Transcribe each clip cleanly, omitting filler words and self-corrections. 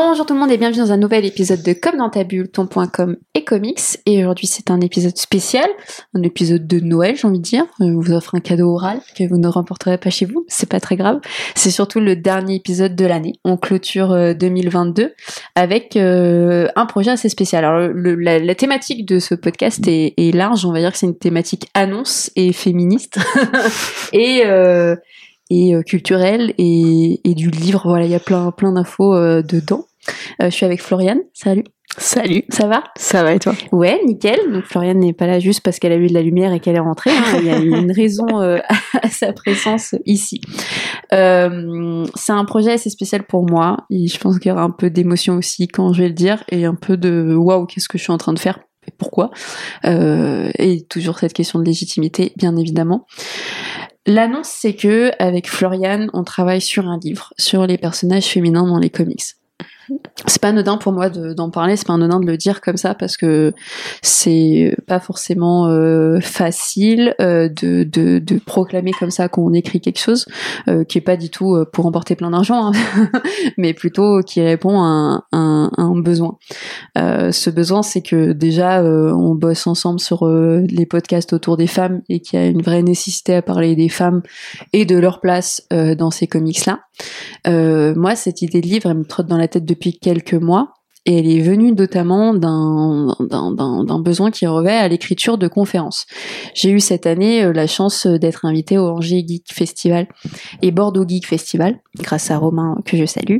Bonjour tout le monde et bienvenue dans un nouvel épisode de Comme dans ta bulle, ton.com et comics. Et aujourd'hui c'est un épisode spécial, un épisode de Noël j'ai envie de dire. Je vous offre un cadeau oral que vous ne remporterez pas chez vous, c'est pas très grave. C'est surtout le dernier épisode de l'année. On clôture 2022 avec un projet assez spécial. Alors la thématique de ce podcast est large, on va dire que c'est une thématique annonce et féministe et culturelle et du livre, voilà, il y a plein d'infos dedans. Je suis avec Floriane, salut. Salut. Ça va ? Ça va et toi ? Ouais, nickel. Donc Floriane n'est pas là juste parce qu'elle a eu de la lumière et qu'elle est rentrée. Hein. Il y a une raison à sa présence ici. C'est un projet assez spécial pour moi. Et je pense qu'il y aura un peu d'émotion aussi quand je vais le dire et un peu de waouh, qu'est-ce que je suis en train de faire ? Et pourquoi ? Et toujours cette question de légitimité, bien évidemment. L'annonce, c'est que avec Floriane, on travaille sur un livre sur les personnages féminins dans les comics. C'est pas anodin pour moi d'en parler, c'est pas anodin de le dire comme ça parce que c'est pas forcément facile de proclamer comme ça qu'on écrit quelque chose qui est pas du tout pour emporter plein d'argent, hein, mais plutôt qui répond à un besoin. Ce besoin, c'est que déjà on bosse ensemble sur les podcasts autour des femmes et qu'il y a une vraie nécessité à parler des femmes et de leur place dans ces comics-là. Moi, cette idée de livre, elle me trotte dans la tête depuis quelques mois, et elle est venue notamment d'un besoin qui revêt à l'écriture de conférences. J'ai eu cette année la chance d'être invitée au Angers Geek Festival et Bordeaux Geek Festival, grâce à Romain, que je salue,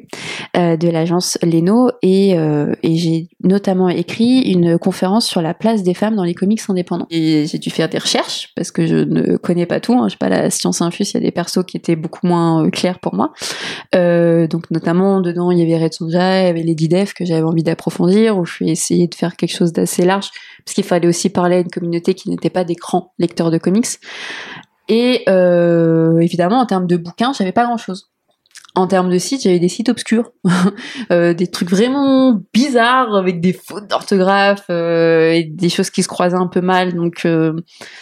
de l'agence Léno, et j'ai notamment écrit une conférence sur la place des femmes dans les comics indépendants. Et j'ai dû faire des recherches, parce que je ne connais pas tout, hein, je sais pas, la science infuse, il y a des persos qui étaient beaucoup moins clairs pour moi. Donc notamment, dedans, il y avait Red Sonja, il y avait Lady Death, que j'avais envie d'approfondir, où je suis essayée de faire quelque chose d'assez large, parce qu'il fallait aussi parler à une communauté qui n'était pas des grands lecteurs de comics. Et évidemment, en termes de bouquins, j'avais pas grand-chose. En termes de sites, j'avais des sites obscurs, des trucs vraiment bizarres avec des fautes d'orthographe et des choses qui se croisaient un peu mal, donc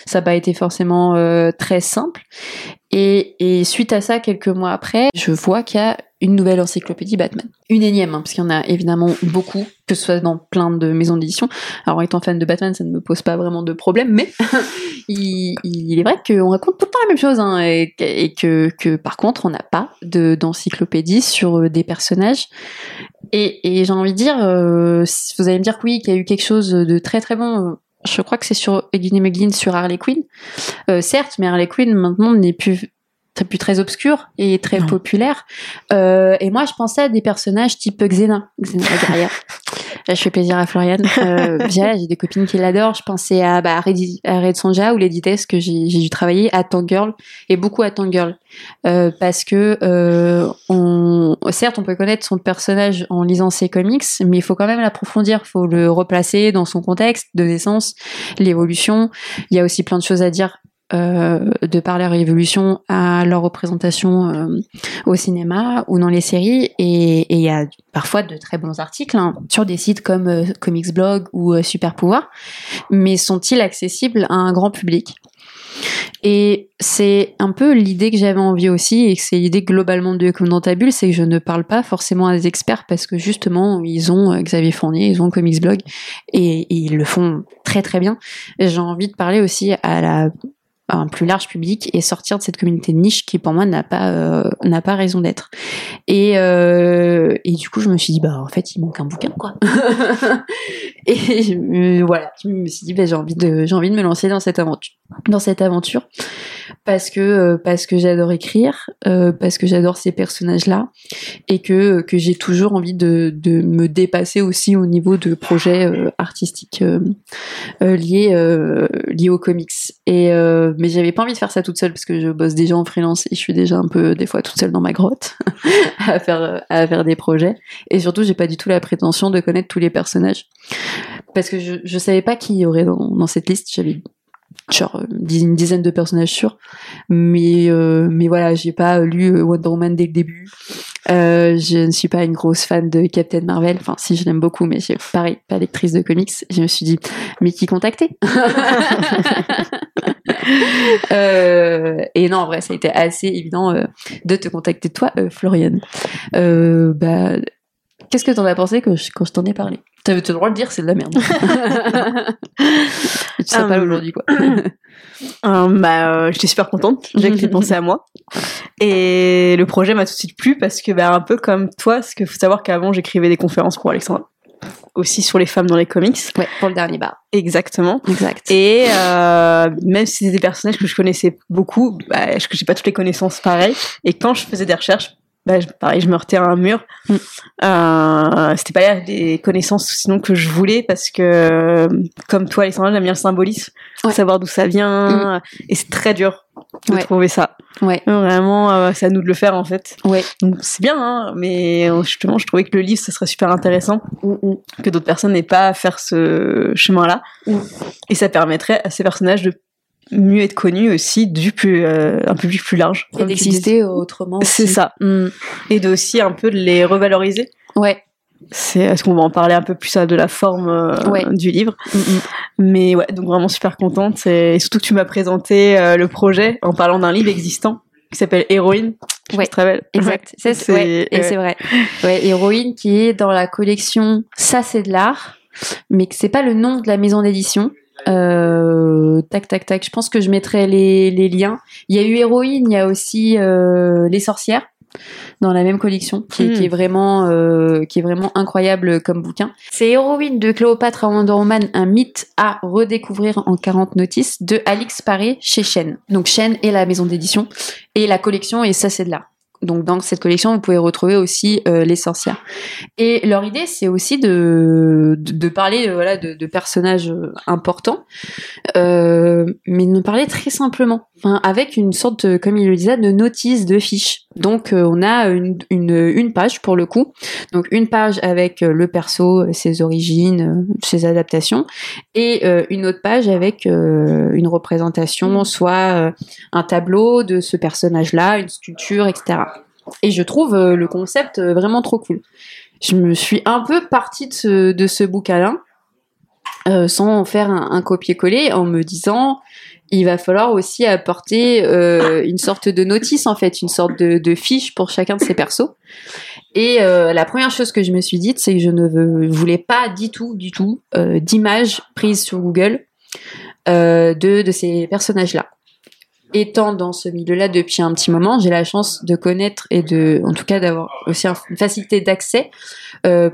ça n'a pas été forcément très simple. Et suite à ça, quelques mois après, je vois qu'il y a une nouvelle encyclopédie Batman. Une énième, hein, parce qu'il y en a évidemment beaucoup, que ce soit dans plein de maisons d'édition. Alors, étant fan de Batman, ça ne me pose pas vraiment de problème, mais il est vrai qu'on raconte tout le temps la même chose, hein, et que par contre, on n'a pas d'encyclopédie sur des personnages. Et j'ai envie de dire, vous allez me dire que oui, qu'il y a eu quelque chose de très très bon... Je crois que c'est sur Eugene McGinn sur Harley Quinn. Certes, mais Harley Quinn, maintenant, n'est plus très obscur et très populaire. Et moi, je pensais à des personnages type Xena la guerrière. Là, je fais plaisir à Floriane. J'ai des copines qui l'adorent. Je pensais à Red Sonja ou Lady Death que j'ai dû travailler, à Tank Girl et beaucoup à Tank Girl. Parce que, certes, on peut connaître son personnage en lisant ses comics, mais il faut quand même l'approfondir. Il faut le replacer dans son contexte de naissance, l'évolution. Il y a aussi plein de choses à dire. De par leur évolution à leur représentation au cinéma ou dans les séries, et il y a parfois de très bons articles, hein, sur des sites comme Comics Blog ou Super Pouvoir, mais sont-ils accessibles à un grand public ? Et c'est un peu l'idée que j'avais envie aussi, et que c'est l'idée globalement de Comme dans ta bulle, c'est que je ne parle pas forcément à des experts parce que justement ils ont Xavier Fournier, ils ont Comics Blog et ils le font très très bien. J'ai envie de parler aussi à un plus large public et sortir de cette communauté de niche qui pour moi n'a pas raison d'être, et du coup je me suis dit en fait il manque un bouquin quoi. Et je me suis dit j'ai envie de me lancer dans cette aventure parce que j'adore écrire, parce que j'adore ces personnages là et que j'ai toujours envie de me dépasser aussi au niveau de projets artistiques liés aux comics, mais j'avais pas envie de faire ça toute seule parce que je bosse déjà en freelance et je suis déjà un peu des fois toute seule dans ma grotte à faire des projets, et surtout j'ai pas du tout la prétention de connaître tous les personnages parce que je savais pas qui y aurait dans cette liste. J'avais genre une dizaine de personnages sûrs, mais voilà, j'ai pas lu Wonder Woman dès le début. Je ne suis pas une grosse fan de Captain Marvel, enfin si, je l'aime beaucoup, mais j'ai pareil pas lectrice de comics. Je me suis dit mais qui contacter? Et non, en vrai ça a été assez évident de te contacter toi, Floriane. Qu'est-ce que t'en as pensé quand je t'en ai parlé? T'avais le droit de dire c'est de la merde. Tu sais pas aujourd'hui quoi. J'étais super contente déjà que tu aies pensé à moi. Et le projet m'a tout de suite plu parce que un peu comme toi, parce qu'il faut savoir qu'avant j'écrivais des conférences pour Alexandra. Aussi sur les femmes dans les comics. Ouais, pour le dernier bar. Exactement. Exact. Et même si c'était des personnages que je connaissais beaucoup, j'ai pas toutes les connaissances pareilles. Et quand je faisais des recherches, pareil, je me heurtais à un mur. C'était pas les connaissances sinon que je voulais parce que, comme toi, Alexandra, j'aime bien le symbolisme, savoir d'où ça vient. Et c'est très dur de trouver ça. Ouais. Vraiment, c'est à nous de le faire en fait. Ouais. Donc c'est bien, hein, mais justement, je trouvais que le livre, ça serait super intéressant que d'autres personnes n'aient pas à faire ce chemin-là. Et ça permettrait à ces personnages de mieux être connu aussi un public plus large. Et d'exister autrement. Aussi. C'est ça. Et de aussi un peu de les revaloriser. Ouais. Est-ce qu'on va en parler un peu plus de la forme du livre. Mais ouais, donc vraiment super contente. Et surtout que tu m'as présenté le projet en parlant d'un livre existant qui s'appelle Héroïne. Ouais, très belle. Exact. C'est vrai. Ouais, Héroïne qui est dans la collection Ça c'est de l'art, mais que c'est pas le nom de la maison d'édition. Je pense que je mettrai les liens. Il y a eu Héroïne, il y a aussi Les Sorcières dans la même collection qui est vraiment incroyable comme bouquin. C'est Héroïne de Cléopâtre à Wonder Woman, un mythe à redécouvrir en 40 notices de Alix Paré chez Chêne. Donc Chêne est la maison d'édition et la collection et Ça c'est de l'art. Donc dans cette collection, vous pouvez retrouver aussi Les Sorcières. Et leur idée, c'est aussi de parler de personnages importants, mais de parler très simplement, avec une sorte, comme il le disait, de notice, de fiche. Donc on a une page pour le coup, donc une page avec le perso, ses origines, ses adaptations, et une autre page avec une représentation, soit un tableau de ce personnage-là, une sculpture, etc. Et je trouve le concept vraiment trop cool. Je me suis un peu partie de ce bouquin-là, sans faire un copier-coller, en me disant... Il va falloir aussi apporter une sorte de notice, en fait, une sorte de fiche pour chacun de ces persos. Et la première chose que je me suis dite, c'est que je ne voulais pas du tout d'images prises sur Google de ces personnages-là. Étant dans ce milieu-là depuis un petit moment, j'ai la chance de connaître et en tout cas, d'avoir aussi une facilité d'accès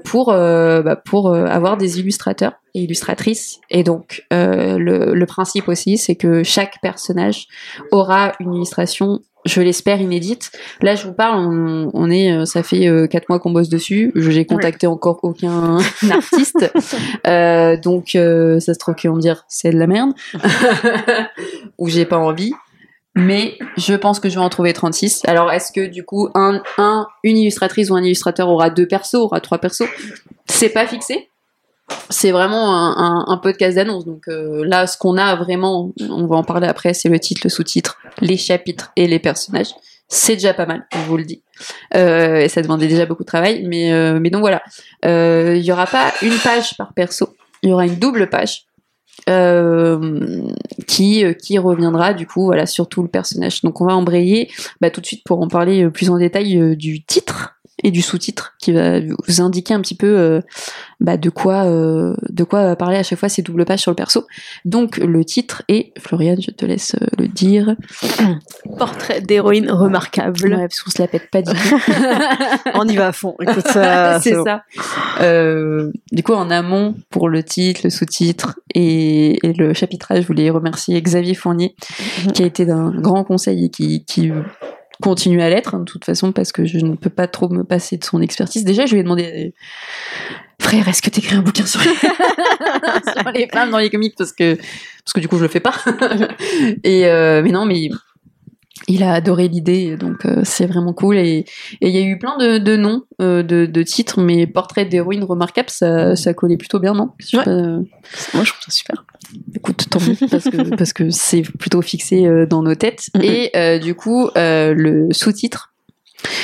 pour avoir des illustrateurs et illustratrices. Et donc, le principe aussi, c'est que chaque personnage aura une illustration, je l'espère, inédite. Là, je vous parle, ça fait 4 mois qu'on bosse dessus. J'ai contacté encore aucun artiste. Donc, ça se trouve qu'ils vont me dire, c'est de la merde. Ou j'ai pas envie. Mais je pense que je vais en trouver 36. Alors, est-ce que du coup, une illustratrice ou un illustrateur aura 2 persos, aura 3 persos? C'est pas fixé. C'est vraiment un podcast d'annonce. Donc là, ce qu'on a vraiment, on va en parler après, c'est le titre, le sous-titre, les chapitres et les personnages. C'est déjà pas mal, je vous le dis. Et ça demandait déjà beaucoup de travail. Mais donc voilà. Il n'y aura pas une page par perso. Il y aura une double page. Qui reviendra du coup sur tout le personnage. Donc on va embrayer tout de suite pour en parler plus en détail du titre et du sous-titre qui va vous indiquer un petit peu de quoi parler à chaque fois ces doubles pages sur le perso. Donc le titre est, Floriane, je te laisse le dire, Portrait d'héroïne remarquable. Ouais, parce qu'on se la pète pas du tout. On y va à fond. Écoute, c'est bon. Ça. Du coup, en amont, pour le titre, le sous-titre et le chapitrage, je voulais remercier Xavier Fournier, qui a été d'un grand conseil et qui continue à l'être, de toute façon, parce que je ne peux pas trop me passer de son expertise. Déjà, je lui ai demandé, frère, est-ce que t'écris un bouquin sur les femmes dans les comics, parce que du coup, je le fais pas. Et mais non, mais... Il a adoré l'idée, donc c'est vraiment cool. Et il y a eu plein de noms, de titres, mais Portrait d'héroïne remarquable, ça collait plutôt bien, non? Moi, je trouve ça super. Écoute, tant mieux, parce que c'est plutôt fixé dans nos têtes. Et du coup, le sous-titre,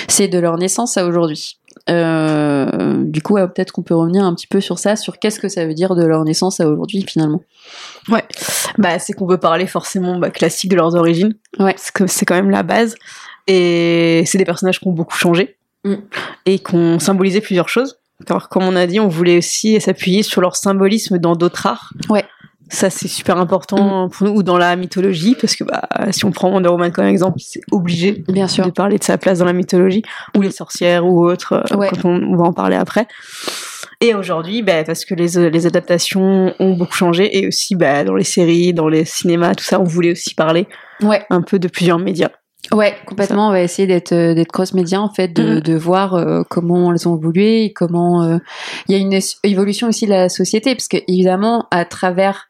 c'est de leur naissance à aujourd'hui. Du coup, peut-être qu'on peut revenir un petit peu sur ça, sur qu'est-ce que ça veut dire de leur naissance à aujourd'hui, finalement. Ouais, c'est qu'on peut parler forcément classique de leurs origines. Ouais. C'est quand même la base. Et c'est des personnages qui ont beaucoup changé et qui ont symbolisé plusieurs choses. Alors, comme on a dit, on voulait aussi s'appuyer sur leur symbolisme dans d'autres arts. Ouais. Ça, c'est super important pour nous, ou dans la mythologie, parce que bah, si on prend Wonder Woman comme exemple, c'est obligé de parler de sa place dans la mythologie, ou les sorcières ou autres, quand on va en parler après. Et aujourd'hui, bah, parce que les adaptations ont beaucoup changé, et aussi bah, dans les séries, dans les cinémas, tout ça, on voulait aussi parler un peu de plusieurs médias. Ouais, complètement. On va essayer d'être cross-média, en fait, de voir comment elles ont évolué, et comment il y a une évolution aussi de la société, parce que évidemment, à travers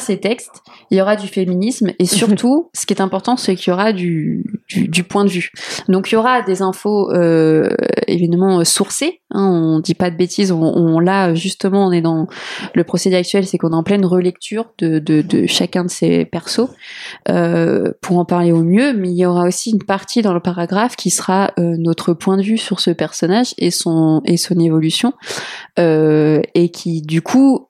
ces textes, il y aura du féminisme et surtout, ce qui est important, c'est qu'il y aura du point de vue. Donc, il y aura des infos évidemment sourcées. Hein, on dit pas de bêtises. On là justement, on est dans le procédé actuel, c'est qu'on est en pleine relecture de chacun de ces persos pour en parler au mieux. Mais il y aura aussi une partie dans le paragraphe qui sera notre point de vue sur ce personnage et son évolution et qui du coup.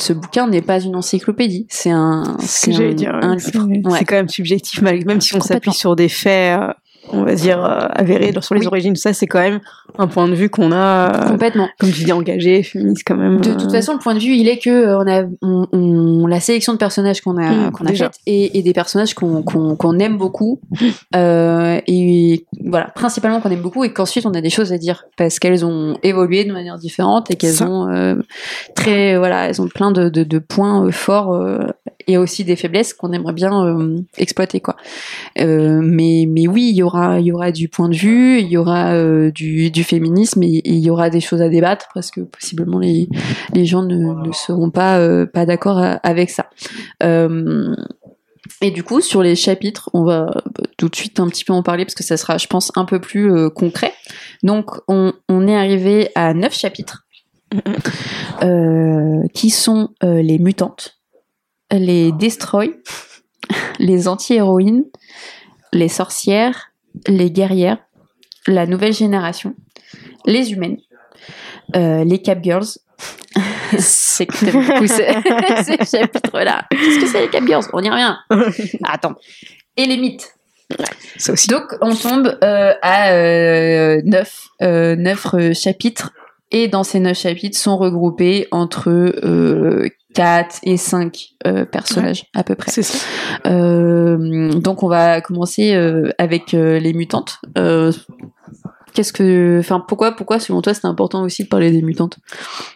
Ce bouquin n'est pas une encyclopédie, c'est un livre. C'est quand même subjectif, même si on s'appuie sur des faits, on va dire avérés sur les origines. Ça, c'est quand même un point de vue qu'on a complètement, comme tu dis, engagé, féministe quand même. De toute façon, le point de vue, il est que on la sélection de personnages qu'on a faite et des personnages qu'on aime beaucoup et voilà, principalement qu'on aime beaucoup et qu'ensuite on a des choses à dire parce qu'elles ont évolué de manière différente et qu'elles ont très elles ont plein de points forts et aussi des faiblesses qu'on aimerait bien exploiter quoi. Mais oui, il y aura du point de vue, il y aura du féminisme et il y aura des choses à débattre parce que possiblement les gens ne seront pas d'accord avec ça. Et du coup, sur les chapitres, on va tout de suite un petit peu en parler parce que ça sera, je pense, un peu plus concret. Donc, on est arrivé à 9 chapitres qui sont les mutantes, les destroy, les anti-héroïnes, les sorcières, les guerrières, la nouvelle génération, les humaines, les Catgirls. C'est que t'aimes beaucoup ce chapitre-là. Qu'est-ce que c'est les Catgirls ? On y revient. Attends. Et les mythes. Ça aussi. Donc, on tombe à 9 chapitres. Et dans ces 9 chapitres sont regroupés entre 4 et 5 personnages à peu près. C'est ça. Donc on va commencer avec les mutantes. Pourquoi selon toi c'est important aussi de parler des mutantes?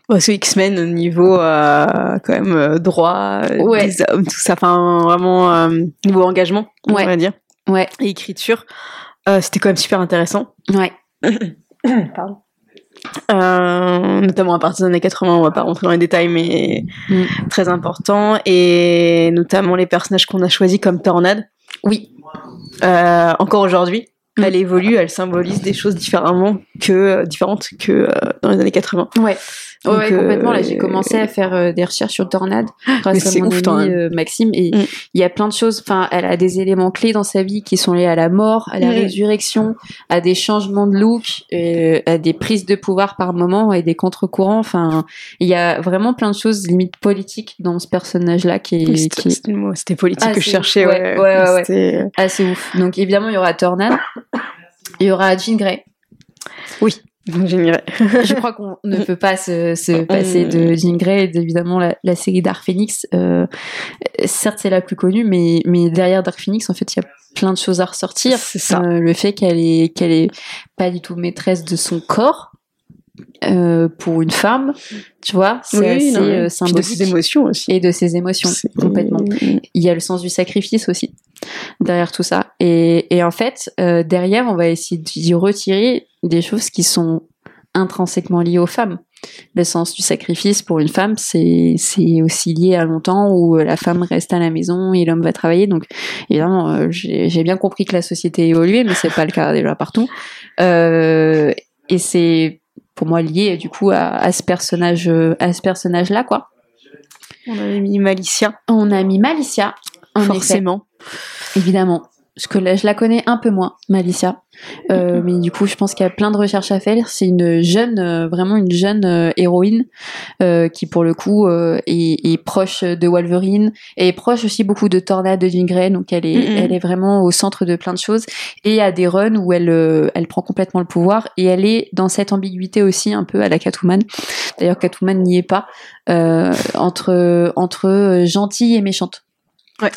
Parce que X-Men au niveau quand même droit des hommes, tout ça, enfin vraiment niveau engagement on va dire et écriture, c'était quand même super intéressant. Pardon. Notamment à partir des années 80, on va pas rentrer dans les détails, mais très important, et notamment les personnages qu'on a choisis comme Tornade. Encore aujourd'hui, elle évolue, elle symbolise des choses différentes que dans les années 80. Donc, complètement. Là, j'ai commencé à faire des recherches sur Tornade grâce à mon ami Maxime. Et il y a plein de choses. Enfin, elle a des éléments clés dans sa vie qui sont liés à la mort, à la résurrection, à des changements de look, à des prises de pouvoir par moment et des contre-courants. Enfin, il y a vraiment plein de choses limite politiques dans ce personnage-là qui est... C'était politique que je cherchais. Ouais. Assez ouf. Donc évidemment, il y aura Tornade. Il y aura Jean Grey. Oui. Je crois qu'on ne peut pas se passer de Jean Grey, évidemment la série Dark Phoenix. Certes, c'est la plus connue, mais derrière Dark Phoenix, en fait, il y a plein de choses à ressortir. C'est ça. Le fait qu'elle est pas du tout maîtresse de son corps. Pour une femme, tu vois, c'est assez symbolique. Et de ses émotions aussi. C'est... complètement. Il y a le sens du sacrifice aussi derrière tout ça. Et en fait, derrière, on va essayer d'y retirer des choses qui sont intrinsèquement liées aux femmes. Le sens du sacrifice pour une femme, c'est aussi lié à longtemps où la femme reste à la maison et l'homme va travailler. Donc évidemment, j'ai bien compris que la société évoluait, mais c'est pas le cas déjà partout. Et c'est pour moi lié du coup à ce personnage-là quoi. On a mis Malicia. Forcément. Effet. Évidemment. je la connais un peu moins, Malicia. Mais du coup, je pense qu'il y a plein de recherches à faire. C'est une jeune, vraiment une jeune héroïne qui, pour le coup, est proche de Wolverine et est proche aussi beaucoup de Tornade, de Jean Grey. Donc, elle est vraiment au centre de plein de choses. Et il y a des runs où elle prend complètement le pouvoir et elle est dans cette ambiguïté aussi un peu à la Catwoman. D'ailleurs, Catwoman n'y est pas entre gentille et méchante. Ouais,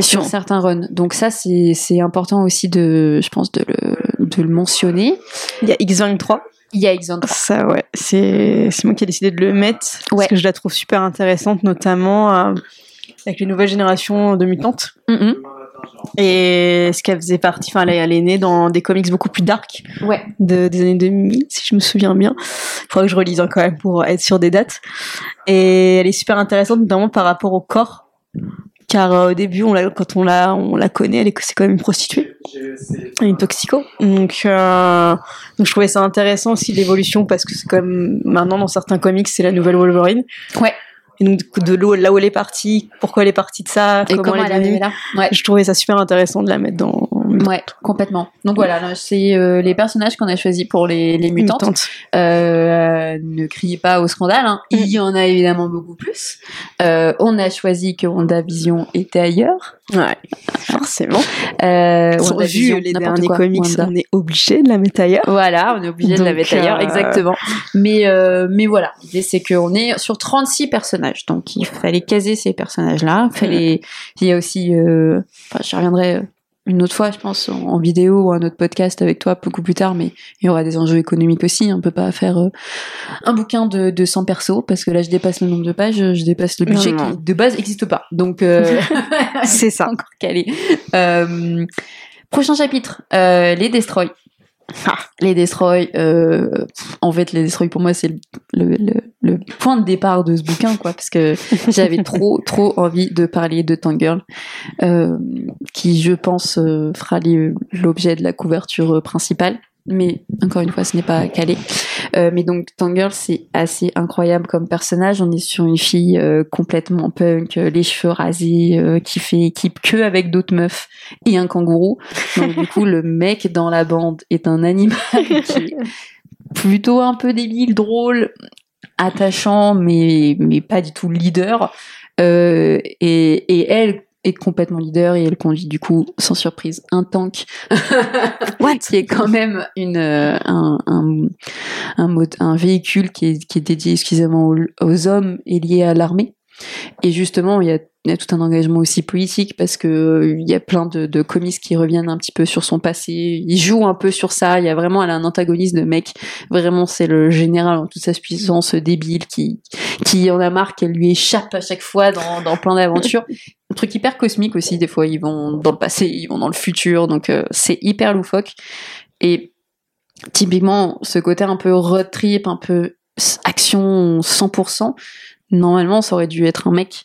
sur certains runs. Donc ça, c'est important aussi de le mentionner. Il y a X-23. Ça, ouais. C'est moi qui ai décidé de le mettre. Ouais. Parce que je la trouve super intéressante, notamment avec les nouvelles générations de mutantes. Mm-hmm. Et ce qu'elle faisait partie, enfin, elle est née dans des comics beaucoup plus dark, ouais, des années 2000, si je me souviens bien. Il faudrait que je relise quand même pour être sûre des dates. Et elle est super intéressante, notamment par rapport au corps. Car au début, quand on la connaît, c'est quand même une prostituée, une toxico. Donc je trouvais ça intéressant aussi l'évolution, parce que c'est quand même maintenant dans certains comics, c'est la nouvelle Wolverine. Ouais. Et donc là où elle est partie, pourquoi elle est partie de ça, et comment elle est arrivée là. Ouais. Je trouvais ça super intéressant de la mettre dans. Ouais, complètement. Donc voilà, c'est les personnages qu'on a choisis pour les mutantes. Ne criez pas au scandale, hein. Il y en a évidemment beaucoup plus. On a choisi que WandaVision était ailleurs. Ouais, forcément. On a vu les derniers comics, Wanda. On est obligé de la mettre ailleurs. Voilà, on est obligé de la mettre ailleurs, exactement. Mais voilà, l'idée c'est qu'on est sur 36 personnages, donc il fallait caser ces personnages-là. Il y a aussi, je reviendrai une autre fois, je pense, en vidéo ou un autre podcast avec toi beaucoup plus tard, mais il y aura des enjeux économiques aussi. On peut pas faire un bouquin de 100 persos, parce que là, je dépasse le nombre de pages, je dépasse le budget qui, de base, n'existe pas. Donc, c'est ça. Encore calé. Prochain chapitre, les Destroy. Ah, les Destroy, en fait, les Destroy pour moi, c'est le point de départ de ce bouquin, quoi, parce que j'avais trop envie de parler de Tank Girl, qui, je pense, fera l'objet de la couverture principale. Mais encore une fois, ce n'est pas calé. Mais donc, Tank Girl, c'est assez incroyable comme personnage. On est sur une fille complètement punk, les cheveux rasés, qui fait équipe que avec d'autres meufs et un kangourou. Donc du coup, le mec dans la bande est un animal qui est plutôt un peu débile, drôle, attachant, mais pas du tout leader. Et elle est complètement leader, et elle conduit du coup, sans surprise, un tank qui est quand même un véhicule qui est dédié exclusivement aux hommes et lié à l'armée. Et justement, il y a tout un engagement aussi politique, parce que il y a plein de comics qui reviennent un petit peu sur son passé. Il joue un peu sur ça. Il y a vraiment, elle a un antagoniste de mec. Vraiment, c'est le général en toute sa puissance débile qui en a marre qu'elle lui échappe à chaque fois dans plein d'aventures. Un truc hyper cosmique aussi. Des fois, ils vont dans le passé, ils vont dans le futur. Donc, c'est hyper loufoque. Et typiquement, ce côté un peu road trip, un peu action 100%. Normalement, ça aurait dû être un mec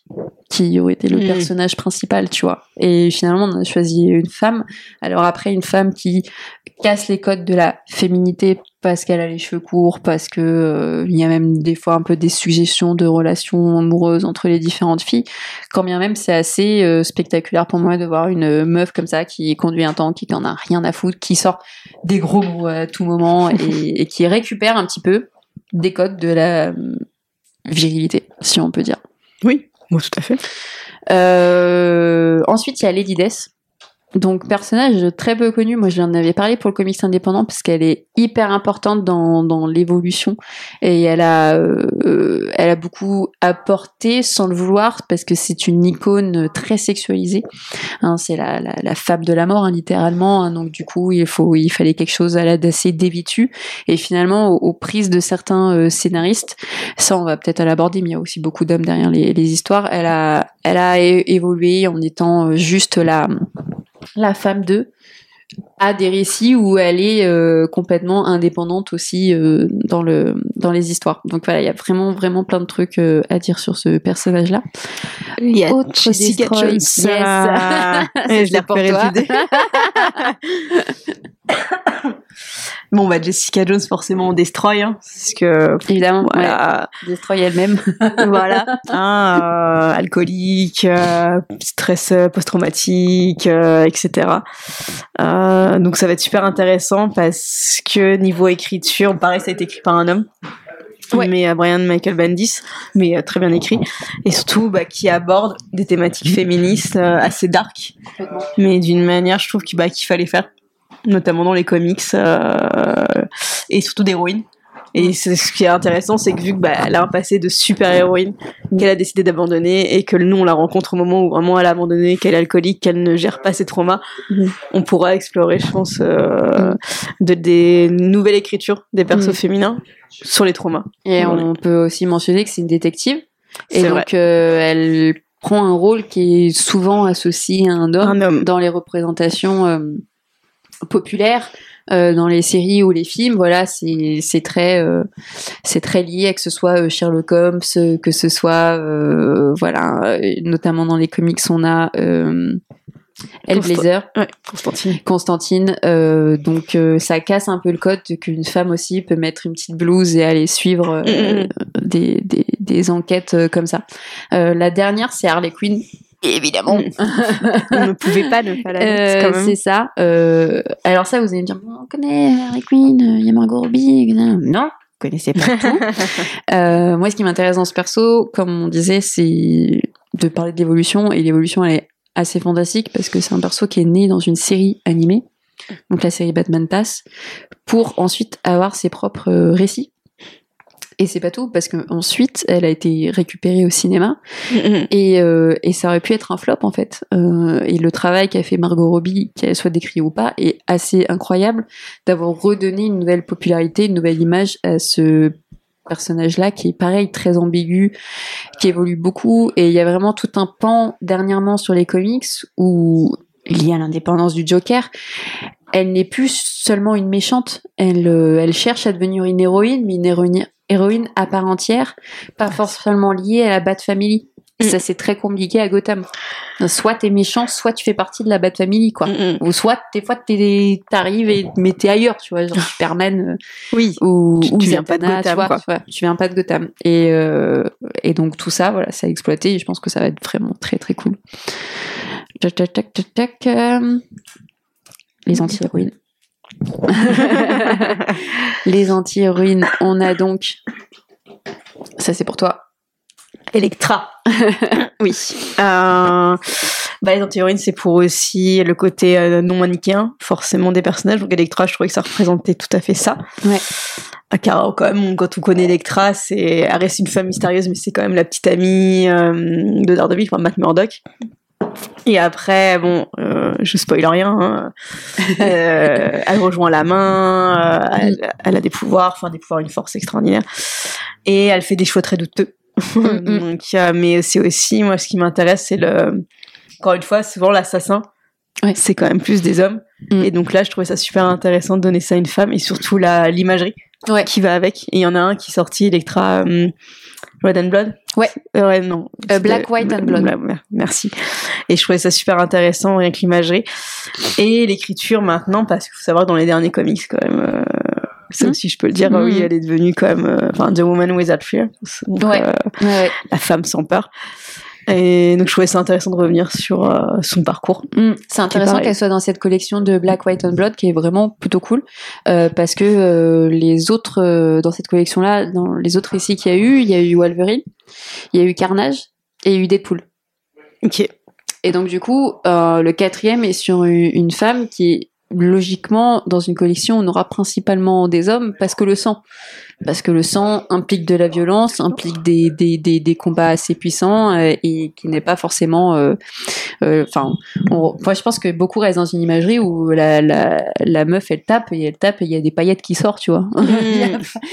qui aurait été le personnage principal, tu vois. Et finalement, on a choisi une femme. Alors après, une femme qui casse les codes de la féminité parce qu'elle a les cheveux courts, parce que il y a même des fois un peu des suggestions de relations amoureuses entre les différentes filles. Quand bien même, c'est assez spectaculaire pour moi de voir une meuf comme ça qui conduit un tank, qui n'en a rien à foutre, qui sort des gros mots à tout moment et qui récupère un petit peu des codes de la virilité, si on peut dire. Oui, moi tout à fait. Ensuite, il y a Lady Death. Donc, personnage très peu connu. Moi, je l'en avais parlé pour le comics indépendant, parce qu'elle est hyper importante dans l'évolution. Et elle a beaucoup apporté sans le vouloir, parce que c'est une icône très sexualisée. Hein, c'est la fable de la mort, hein, littéralement. Hein, donc, du coup, il fallait quelque chose à la d'assez débitu. Et finalement, aux prises de certains scénaristes, ça, on va peut-être l'aborder, mais il y a aussi beaucoup d'hommes derrière les histoires. Elle a évolué en étant juste la femme d'eux, a des récits où elle est complètement indépendante aussi dans les histoires. Donc voilà, il y a vraiment, vraiment plein de trucs à dire sur ce personnage-là. Il y a autre Destroy. Yes. Je l'ai repéré. Bon, Bon, bah, Jessica Jones, forcément, on destroy, hein, parce que... Évidemment, voilà. Ouais. Destroy elle-même. Voilà. Hein, alcoolique, stress post-traumatique, etc. Donc, ça va être super intéressant parce que niveau écriture, pareil, ça a été écrit par un homme. Ouais. Mais Brian Michael Bendis, mais très bien écrit, et surtout bah, qui aborde des thématiques féministes assez dark, mais d'une manière je trouve qu'il, bah, qu'il fallait faire, notamment dans les comics, et surtout d'héroïnes. Et ce qui est intéressant, c'est que vu que bah, elle a un passé de super héroïne, qu'elle a décidé d'abandonner, et que nous on la rencontre au moment où vraiment elle a abandonné, qu'elle est alcoolique, qu'elle ne gère pas ses traumas, on pourra explorer, je pense, des nouvelles écritures des persos féminins sur les traumas. Et on peut aussi mentionner que c'est une détective, et c'est donc elle prend un rôle qui est souvent associé à un homme. Dans les représentations populaires. Dans les séries ou les films, voilà, c'est très lié, que ce soit Sherlock Holmes, que ce soit voilà, notamment dans les comics on a Hellblazer, Constantine, donc ça casse un peu le code qu'une femme aussi peut mettre une petite blouse et aller suivre des enquêtes comme ça. La dernière, c'est Harley Quinn. Et évidemment, on ne pouvait pas ne pas la mettre quand même. C'est ça. Alors ça, vous allez me dire, on connaît Harley Quinn, il y a Margot Robbie. Non, vous connaissez pas tout. Moi, ce qui m'intéresse dans ce perso, comme on disait, c'est de parler de l'évolution. Et l'évolution, elle est assez fantastique parce que c'est un perso qui est né dans une série animée, donc la série Batman Pass, pour ensuite avoir ses propres récits. Et c'est pas tout, parce qu'ensuite, elle a été récupérée au cinéma, et ça aurait pu être un flop, en fait. Et le travail qu'a fait Margot Robbie, qu'elle soit décriée ou pas, est assez incroyable d'avoir redonné une nouvelle popularité, une nouvelle image à ce personnage-là, qui est pareil, très ambigu, qui évolue beaucoup, et il y a vraiment tout un pan, dernièrement, sur les comics, où, lié à l'indépendance du Joker, elle n'est plus seulement une méchante, elle cherche à devenir une héroïne, mais une héroïne à part entière, pas forcément liée à la Bat-Family. Ça, c'est très compliqué à Gotham. Soit t'es méchant, soit tu fais partie de la Bat-Family, quoi. Ou soit des fois t'arrives mais t'es ailleurs, tu vois, genre Superman. Oui. Ou tu viens pas de Gotham, quoi. Tu viens pas de Gotham. Et donc tout ça, voilà, ça a exploité. Et je pense que ça va être vraiment très très cool. Les anti-héroïnes. Les anti-héroïnes, on a donc, ça c'est pour toi, Electra. Oui. Bah, les anti-héroïnes, c'est pour aussi le côté non manichéen forcément des personnages. Donc Electra, je trouvais que ça représentait tout à fait ça. Ouais. Car quand même, quand on connaît Electra, elle reste une femme mystérieuse, mais c'est quand même la petite amie de Daredevil, enfin Matt Murdock. Et après, bon, je spoil rien, hein. Elle rejoint la main, elle a des pouvoirs, une force extraordinaire. Et elle fait des choix très douteux. Donc, mais c'est aussi, moi, ce qui m'intéresse, c'est encore une fois, souvent l'assassin, c'est quand même plus des hommes. Et donc là, je trouvais ça super intéressant de donner ça à une femme, et surtout l'imagerie qui va avec. Et il y en a un qui est sorti, Electra... Red and Blood. Ouais. Non. Black, White and Blood. Merci. Et je trouvais ça super intéressant, rien que l'imagerie et l'écriture maintenant, parce qu'il faut savoir que dans les derniers comics quand même, ça aussi je peux le dire, oui, elle est devenue quand même, The Woman Without Fear. Donc, la femme sans peur. Et donc je trouvais ça intéressant de revenir sur son parcours. C'est intéressant qu'elle soit dans cette collection de Black, White and Blood, qui est vraiment plutôt cool, parce que les autres dans cette collection-là, dans les autres récits qu'il y a eu, il y a eu Wolverine, il y a eu Carnage et il y a eu Deadpool. Ok. Et donc du coup, le quatrième est sur une femme qui est logiquement, dans une collection, on aura principalement des hommes, parce que le sang implique de la violence, implique des combats assez puissants, et qui n'est pas forcément. Moi, je pense que beaucoup restent dans une imagerie où la meuf, elle tape et il y a des paillettes qui sortent, tu vois.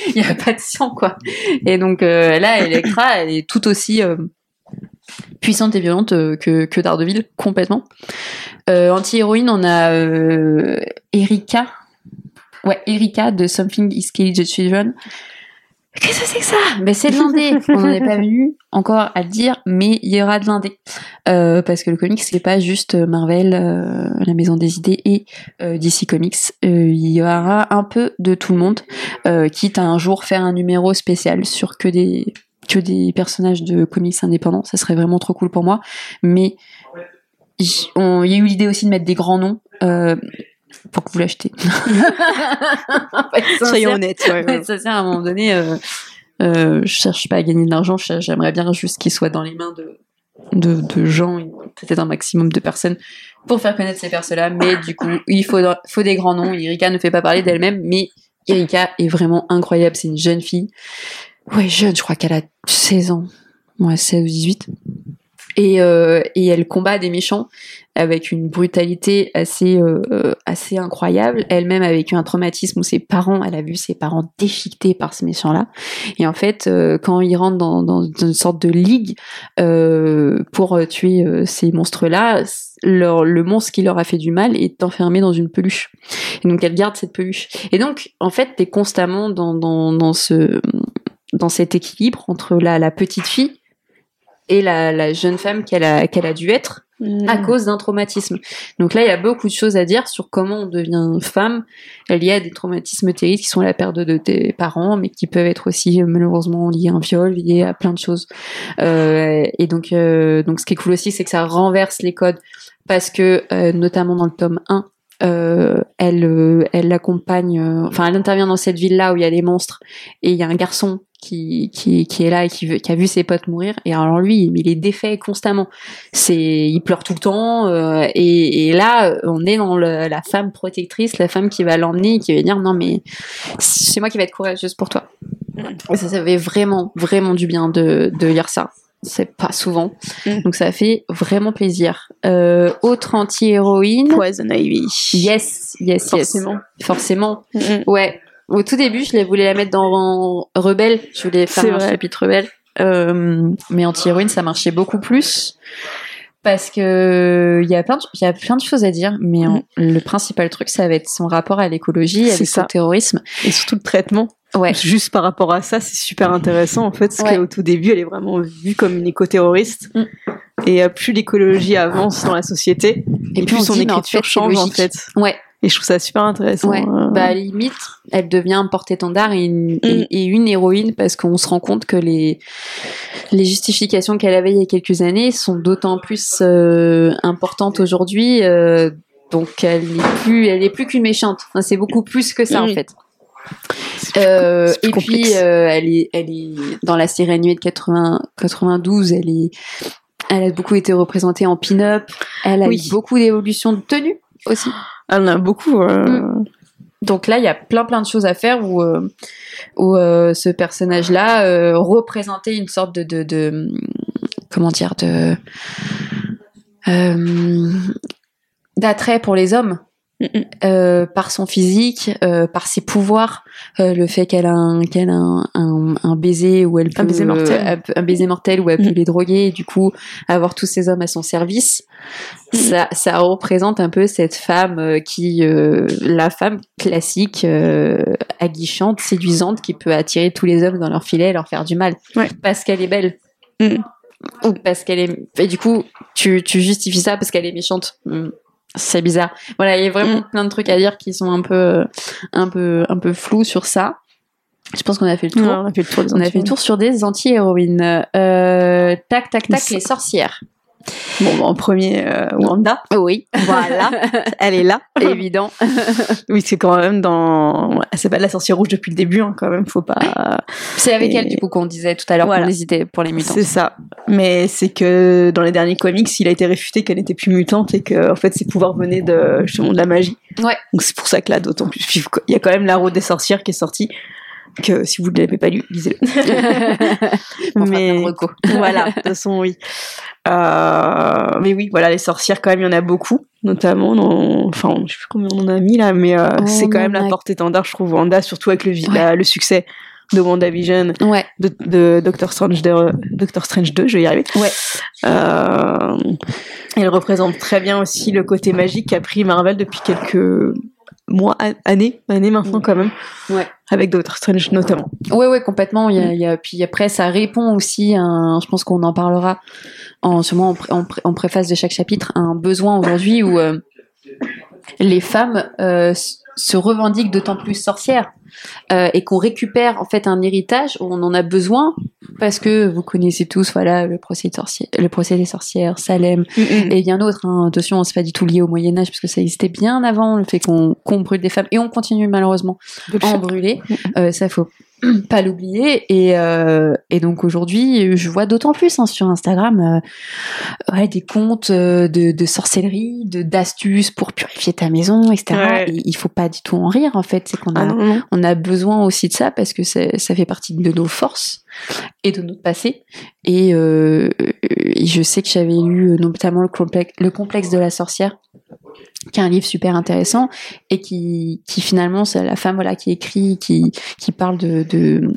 Il y a pas de sang, quoi. Et donc là, Electra, elle est tout aussi puissante et violente que Daredevil, complètement. Anti-héroïne, on a Erika de Something Is Killing the Children. Qu'est-ce que c'est que ça ? Mais c'est de l'indé. On n'en est pas venu encore à le dire, mais il y aura de l'indé. Parce que le comics, c'est pas juste Marvel, la maison des idées et DC Comics. Il y aura un peu de tout le monde, quitte à un jour faire un numéro spécial sur que des personnages de comics indépendants. Ça serait vraiment trop cool pour moi. Mais il y a eu l'idée aussi de mettre des grands noms. Pour que vous l'achetez. Soyons honnêtes. Ouais. Ça sert à un moment donné. Je cherche pas à gagner de l'argent. J'aimerais bien juste qu'il soit dans les mains de gens, peut-être un maximum de personnes, pour faire connaître ces personnes-là. Mais du coup, il faut des grands noms. Erika ne fait pas parler d'elle-même, mais Erika est vraiment incroyable. C'est une jeune fille. Ouais, jeune. Je crois qu'elle a 16 ans. Ouais, 16 ou 18. Et elle combat des méchants avec une brutalité assez incroyable. Elle-même a vécu un traumatisme où elle a vu ses parents déchiquetés par ces méchants-là. Et en fait, quand ils rentrent dans une sorte de ligue pour tuer ces monstres-là, le monstre qui leur a fait du mal est enfermé dans une peluche. Et donc elle garde cette peluche. Et donc, en fait, t'es constamment dans cet équilibre entre la petite fille et la jeune femme qu'elle a dû être à cause d'un traumatisme. Donc là, il y a beaucoup de choses à dire sur comment on devient femme. Il y a des traumatismes terribles qui sont la perte de tes parents, mais qui peuvent être aussi malheureusement liés à un viol, liés à plein de choses. Et donc, ce qui est cool aussi, c'est que ça renverse les codes, parce que notamment dans le tome 1, elle l'accompagne. Enfin, elle intervient dans cette ville-là où il y a des monstres, et il y a un garçon qui est là et qui a vu ses potes mourir, et alors lui il est défait constamment, il pleure tout le temps, et là on est dans la femme protectrice, la femme qui va l'emmener, qui va dire non mais c'est moi qui vais être courageuse pour toi. Et ça fait vraiment vraiment du bien de lire ça, c'est pas souvent, donc ça fait vraiment plaisir. Autre anti-héroïne, Poison Ivy. Yes, forcément. Ouais. Au tout début, je voulais la mettre dans Rebelle. Je voulais faire un chapitre Rebelle. Mais anti-héroïne, ça marchait beaucoup plus. Parce que il y a plein de choses à dire. Mais le principal truc, ça va être son rapport à l'écologie, avec le terrorisme. Et surtout le traitement. Ouais. Juste par rapport à ça, c'est super intéressant, en fait. Parce qu'au tout début, elle est vraiment vue comme une éco-terroriste. Et plus l'écologie avance dans la société, et plus son écriture change, en fait. Ouais. Et je trouve ça super intéressant. Ouais. Bah, à la limite, elle devient un porte-étendard et une héroïne, parce qu'on se rend compte que les justifications qu'elle avait il y a quelques années sont d'autant plus importantes aujourd'hui. Donc, elle n'est plus qu'une méchante. Enfin, c'est beaucoup plus que ça, en fait. Et puis, elle est dans la série annuelle de 92, elle a beaucoup été représentée en pin-up. Elle a eu beaucoup d'évolutions de tenue aussi. Elle en a beaucoup. Donc là, il y a plein de choses à faire où ce personnage-là représentait une sorte de comment dire, d'attrait pour les hommes. Par son physique, par ses pouvoirs, le fait qu'elle a un baiser où elle peut, un baiser mortel où elle peut les droguer, et du coup avoir tous ces hommes à son service, ça représente un peu cette femme la femme classique, aguichante, séduisante, qui peut attirer tous les hommes dans leur filet et leur faire du mal, parce qu'elle est belle. Ou parce qu'elle est, et du coup tu justifies ça parce qu'elle est méchante. C'est bizarre. Voilà, il y a vraiment plein de trucs à dire qui sont un peu flous sur ça. Je pense qu'on a fait le tour. Ouais, on a fait le tour sur des anti-héroïnes. Tac, les sorcières. Bon, en premier, Wanda. Oui, voilà. Elle est là, évident. Oui, c'est quand même dans... C'est pas de la sorcière rouge depuis le début, hein, quand même, faut pas... C'est avec elle, du coup, qu'on disait tout à l'heure, qu'on hésitait pour les mutants. C'est ça. Mais c'est que dans les derniers comics, il a été réfuté qu'elle n'était plus mutante et que, en fait, ses pouvoirs venaient justement de la magie. Ouais. Donc c'est pour ça que là, d'autant plus... Il y a quand même la route des sorcières qui est sortie, que si vous ne l'avez pas lu, lisez-le. Mais voilà, de toute façon, oui. Mais oui, voilà, les sorcières, quand même, il y en a beaucoup, notamment dans... Enfin, je sais plus combien on en a mis, là, mais c'est quand même la porte-étendard, je trouve, Wanda, surtout avec le succès de WandaVision, de Doctor Strange 2, je vais y arriver. Ouais. Elle représente très bien aussi le côté magique qu'a pris Marvel depuis quelques mois, années maintenant quand même, ouais, avec d'autres Strange notamment. Ouais, complètement. Il y a, puis après, ça répond aussi à un, je pense qu'on en parlera sûrement en préface de chaque chapitre, un besoin aujourd'hui où les femmes se revendiquent d'autant plus sorcières et qu'on récupère en fait un héritage où on en a besoin, parce que vous connaissez tous, voilà, le procès des sorcières, Salem et bien d'autres, hein. Attention, c'est pas du tout lié au Moyen-Âge parce que ça existait bien avant, le fait qu'on brûle des femmes, et on continue malheureusement à en brûler, ça faut pas l'oublier, et donc aujourd'hui je vois d'autant plus, hein, sur Instagram des comptes de sorcellerie, d'astuces pour purifier ta maison, etc. Et il faut pas du tout en rire en fait, c'est qu'on a on a besoin aussi de ça parce que ça fait partie de nos forces et de notre passé, et je sais que j'avais lu notamment le complexe de la sorcière, qui est un livre super intéressant et qui finalement, c'est la femme, voilà, qui écrit, qui parle de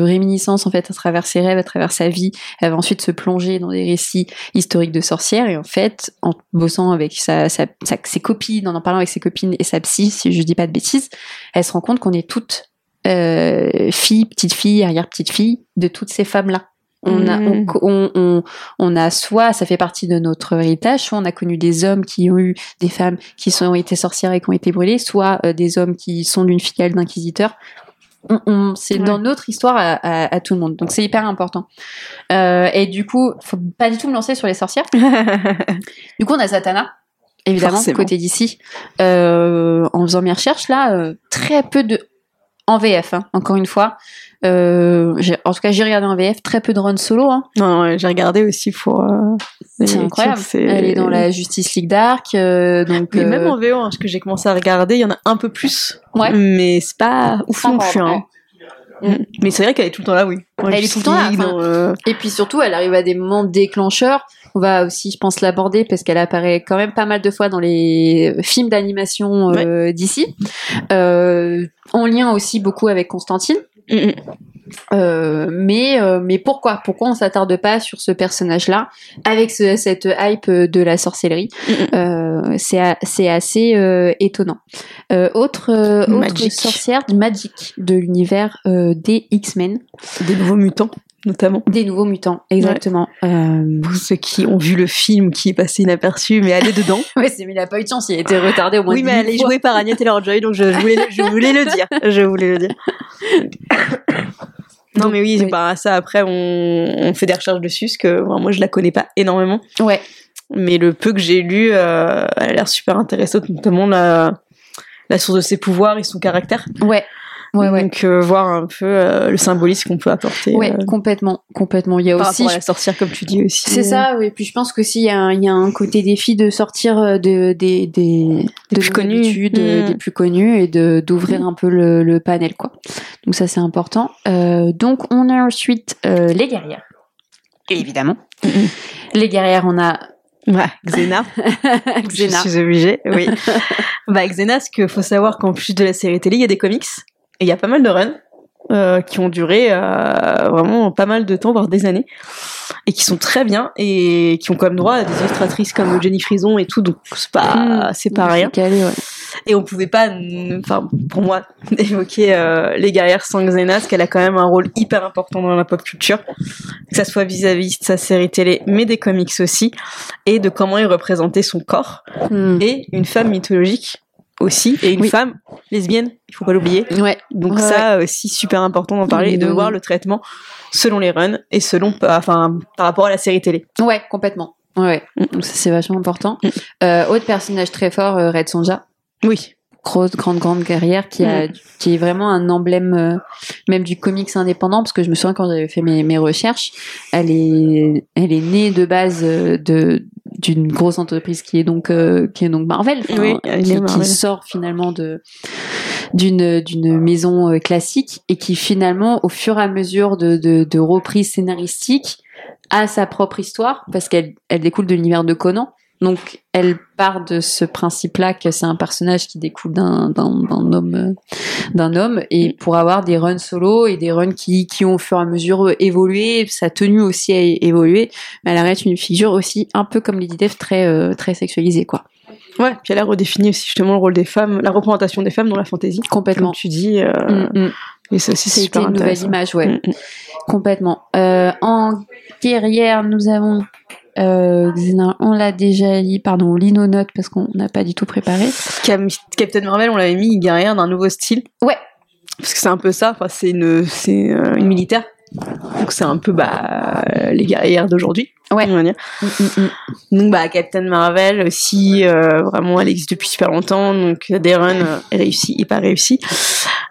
réminiscence en fait à travers ses rêves, à travers sa vie. Elle va ensuite se plonger dans des récits historiques de sorcières, et en fait, en bossant avec ses copines, en parlant avec ses copines et sa psy, si je dis pas de bêtises, elle se rend compte qu'on est toutes filles, petites filles, arrière petites filles de toutes ces femmes-là. On a soit ça fait partie de notre héritage, soit on a connu des hommes qui ont eu des femmes qui ont été sorcières et qui ont été brûlées, soit des hommes qui sont d'une filiale d'inquisiteurs. C'est dans notre histoire à tout le monde, donc c'est hyper important, et du coup faut pas du tout me lancer sur les sorcières. Du coup on a Satana, évidemment, forcément, côté d'ici, en faisant mes recherches là, très peu de en VF, hein, encore une fois. En tout cas, j'ai regardé en VF, très peu de run solo. Hein. Non, j'ai regardé aussi pour. C'est incroyable. Elle est dans la Justice League Dark. Donc, mais même en VO, hein, ce que j'ai commencé à regarder, il y en a un peu plus. Ouais. Mais c'est pas ouf non plus. Hein. Mais c'est vrai qu'elle est tout le temps là, oui. Elle est tout le temps là. Et puis surtout, elle arrive à des moments déclencheurs. On va aussi, je pense, l'aborder parce qu'elle apparaît quand même pas mal de fois dans les films d'animation d'ici. En lien aussi beaucoup avec Constantine. Mais pourquoi on s'attarde pas sur ce personnage-là avec cette hype de la sorcellerie, c'est assez étonnant. Autre sorcière, Magic, de l'univers des X-Men, des nouveaux mutants notamment. Des nouveaux mutants, exactement. Ouais. Pour ceux qui ont vu le film qui est passé inaperçu, mais elle est dedans. Oui, mais il n'a pas eu de chance, il a été retardé au moins. Oui, mais elle est jouée par Anya Taylor-Joy, donc je voulais le dire. Non, mais oui, bah, ça, après, on fait des recherches dessus, parce que moi, je la connais pas énormément. Ouais. Mais le peu que j'ai lu, elle a l'air super intéressante, notamment la source de ses pouvoirs et son caractère. Ouais. Donc voir un peu le symbolisme qu'on peut apporter. Ouais, complètement. Il y a aussi par rapport à la sorcière, comme tu dis aussi. C'est ça. Oui. Puis je pense que aussi il y a un côté défi de sortir des plus connus, des plus connus, et d'ouvrir un peu le panel, quoi. Donc ça c'est important. Donc on a ensuite les guerrières. Et évidemment, les guerrières, on a Xena. Xena. Je suis obligée. Oui. Xena, ce qu'il faut savoir, qu'en plus de la série télé, il y a des comics. Et il y a pas mal de runs qui ont duré vraiment pas mal de temps, voire des années, et qui sont très bien, et qui ont quand même droit à des illustratrices comme Jenny Frison et tout, donc c'est pas rien. Calé, ouais. Et on pouvait pas, pour moi, évoquer les guerrières sans Xena, parce qu'elle a quand même un rôle hyper important dans la pop culture, que ça soit vis-à-vis de sa série télé, mais des comics aussi, et de comment il représentait son corps, et une femme mythologique aussi, et une femme lesbienne, il faut pas l'oublier. Donc ça aussi, super important d'en parler, et de voir le traitement selon les runs et selon par rapport à la série télé. Ouais, complètement. Ouais. Donc ça c'est vachement important. Autre personnage très fort, Red Sonja. Oui. Grosse, grande guerrière qui est vraiment un emblème, même du comics indépendant, parce que je me souviens quand j'avais fait mes recherches, elle est née de base d'une grosse entreprise qui est donc Marvel, Marvel. Qui sort finalement d'une maison classique, et qui finalement au fur et à mesure de reprises scénaristiques a sa propre histoire, parce qu'elle découle de l'univers de Conan. Donc, elle part de ce principe-là, que c'est un personnage qui découle d'un homme, et pour avoir des runs solo et des runs qui ont au fur et à mesure évolué, sa tenue aussi a évolué, mais elle reste une figure aussi un peu comme Lady Death, très, très sexualisée, quoi. Ouais, puis elle a redéfini aussi justement le rôle des femmes, la représentation des femmes dans la fantasy. Complètement. Comme tu dis. Et ça aussi, c'était une nouvelle image, ouais. Complètement. En guerrière, nous avons Xena, on l'a déjà dit, pardon, on lit nos notes parce qu'on n'a pas du tout préparé. Captain Marvel, on l'avait mis guerrière d'un nouveau style. Ouais. Parce que c'est un peu ça, enfin, c'est une militaire. Donc c'est un peu les guerrières d'aujourd'hui, ouais. On va dire. Donc Captain Marvel aussi, vraiment elle existe depuis super longtemps, donc Darren est réussi et pas réussi.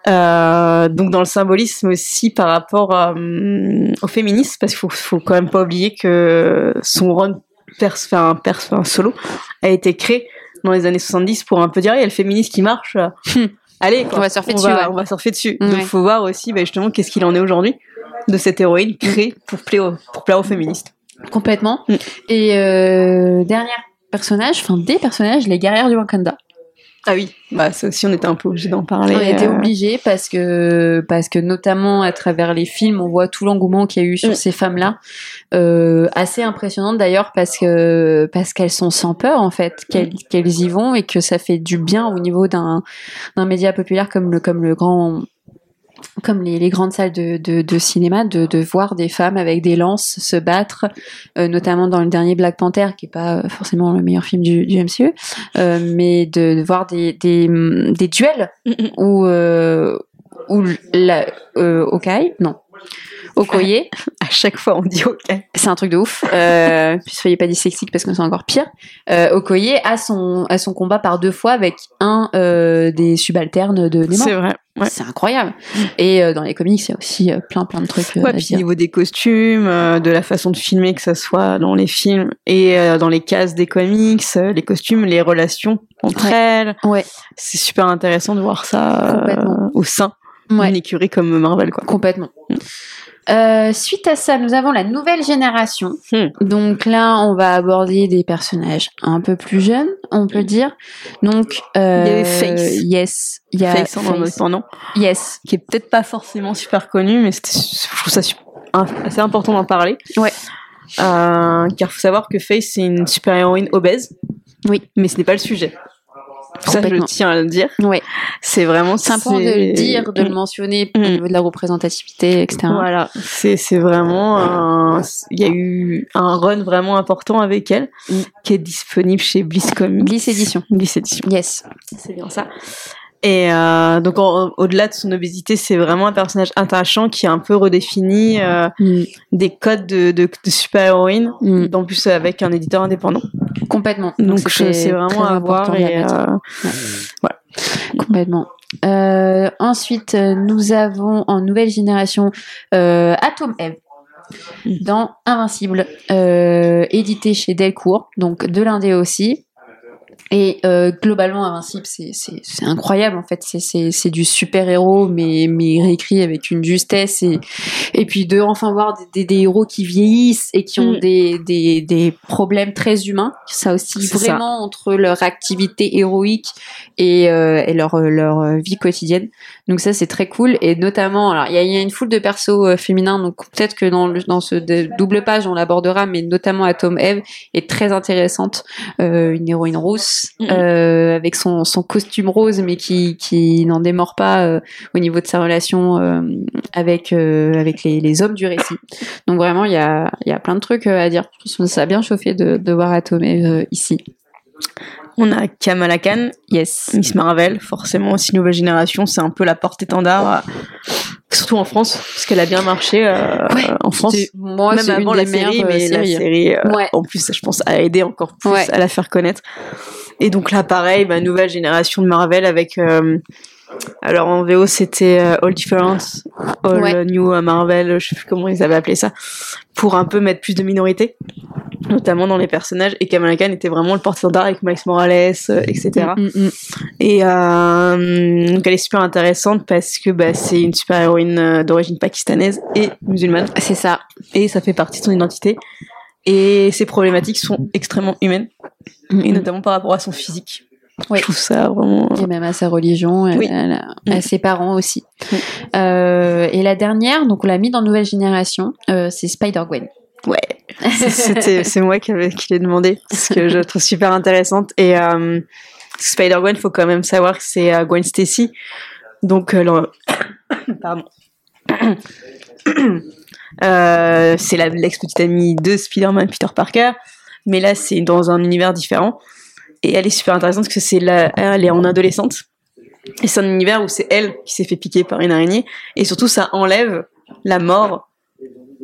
Donc dans le symbolisme aussi par rapport au féminisme, parce qu'il faut quand même pas oublier que son run un solo a été créé dans les années 70 pour un peu dire il y a le féminisme qui marche. Allez, quoi, on va surfer dessus. Ouais. Donc, faut voir aussi, justement, qu'est-ce qu'il en est aujourd'hui de cette héroïne créée pour plaire aux féministes. Complètement. Et, des personnages, les guerrières du Wakanda. Ah oui. Ça aussi, on était un peu obligés d'en parler. On était obligés parce que notamment à travers les films, on voit tout l'engouement qu'il y a eu sur ces femmes-là. Assez impressionnante d'ailleurs parce qu'elles sont sans peur en fait, qu'elles y vont et que ça fait du bien au niveau d'un média populaire comme les grandes salles de cinéma, de voir des femmes avec des lances se battre, notamment dans le dernier Black Panther, qui est pas forcément le meilleur film du MCU, mais de voir des duels Okoye. À chaque fois, on dit Okoye. C'est un truc de ouf. Soyez pas dyslexiques parce que c'est encore pire. Okoye a son combat par deux fois avec un des subalternes des morts. C'est vrai. Ouais. C'est incroyable. Et dans les comics, il y a aussi plein de trucs. Ouais, puis au niveau des costumes, de la façon de filmer, que ça soit dans les films et dans les cases des comics, les costumes, les relations entre elles. Ouais. C'est super intéressant de voir ça au sein d'une écurie comme Marvel, quoi. Complètement. Suite à ça, nous avons la nouvelle génération. Donc là, on va aborder des personnages un peu plus jeunes, on peut dire. Donc, il y avait Face. Yes. Il y a Face en attendant. Yes. Qui est peut-être pas forcément super connu, mais je trouve ça assez important d'en parler. Ouais. Car faut savoir que Face, c'est une super héroïne obèse. Oui. Mais ce n'est pas le sujet. Ça, je tiens à le dire. Ouais. C'est vraiment... C'est important de le dire, de le mentionner au niveau de la représentativité, etc. Voilà. C'est vraiment... Il y a eu un run vraiment important avec elle qui est disponible chez Bliss Comics. Bliss Edition. Yes. C'est bien ça. Et donc, au-delà de son obésité, c'est vraiment un personnage attachant qui a un peu redéfini des codes de super-héroïne, en plus avec un éditeur indépendant. Complètement. Donc c'est vraiment à voir. Et voilà. Complètement. Ensuite, nous avons en nouvelle génération Atom Eve dans Invincible, édité chez Delcourt, donc de l'Indé aussi. Et globalement, Invincible, c'est incroyable en fait. C'est du super héros, mais réécrit avec une justesse et puis de enfin voir des héros qui vieillissent et qui ont des problèmes très humains. Ça aussi c'est vraiment ça. Entre leur activité héroïque et leur vie quotidienne. Donc ça c'est très cool et notamment alors il y a une foule de persos féminins donc peut-être que dans ce double page on l'abordera mais notamment Atom Eve est très intéressante une héroïne rousse. Avec son costume rose mais qui n'en démord pas au niveau de sa relation avec les hommes du récit. Donc vraiment il y a plein de trucs à dire. Je trouve ça a bien chauffé de voir Atom ici. On a Kamala Khan, yes, Miss Marvel, forcément aussi nouvelle génération, c'est un peu la porte-étendard surtout en France parce qu'elle a bien marché en France. Même avant la série, mais la série en plus je pense a aidé encore plus à la faire connaître. Et donc là pareil, nouvelle génération de Marvel avec alors en VO c'était All Different, All New Marvel, je sais plus comment ils avaient appelé ça, pour un peu mettre plus de minorités, notamment dans les personnages. Et Kamala Khan était vraiment le porte-étendard avec Miles Morales, etc. Et donc elle est super intéressante parce que c'est une super héroïne d'origine pakistanaise et musulmane. C'est ça. Et ça fait partie de son identité. Et ses problématiques sont extrêmement humaines, et notamment par rapport à son physique. Oui. Je trouve ça vraiment... Et même à sa religion, à ses parents aussi. Oui. Et la dernière, donc on l'a mis dans Nouvelle Génération, c'est Spider-Gwen. Ouais. C'est moi qui l'ai demandé, parce que je la trouve super intéressante. Et Spider-Gwen, il faut quand même savoir que c'est Gwen Stacy. Donc, pardon. C'est l'ex-petite amie de Spider-Man, Peter Parker. Mais là, c'est dans un univers différent. Et elle est super intéressante parce que elle est en adolescente. Et c'est un univers où c'est elle qui s'est fait piquer par une araignée. Et surtout, ça enlève la mort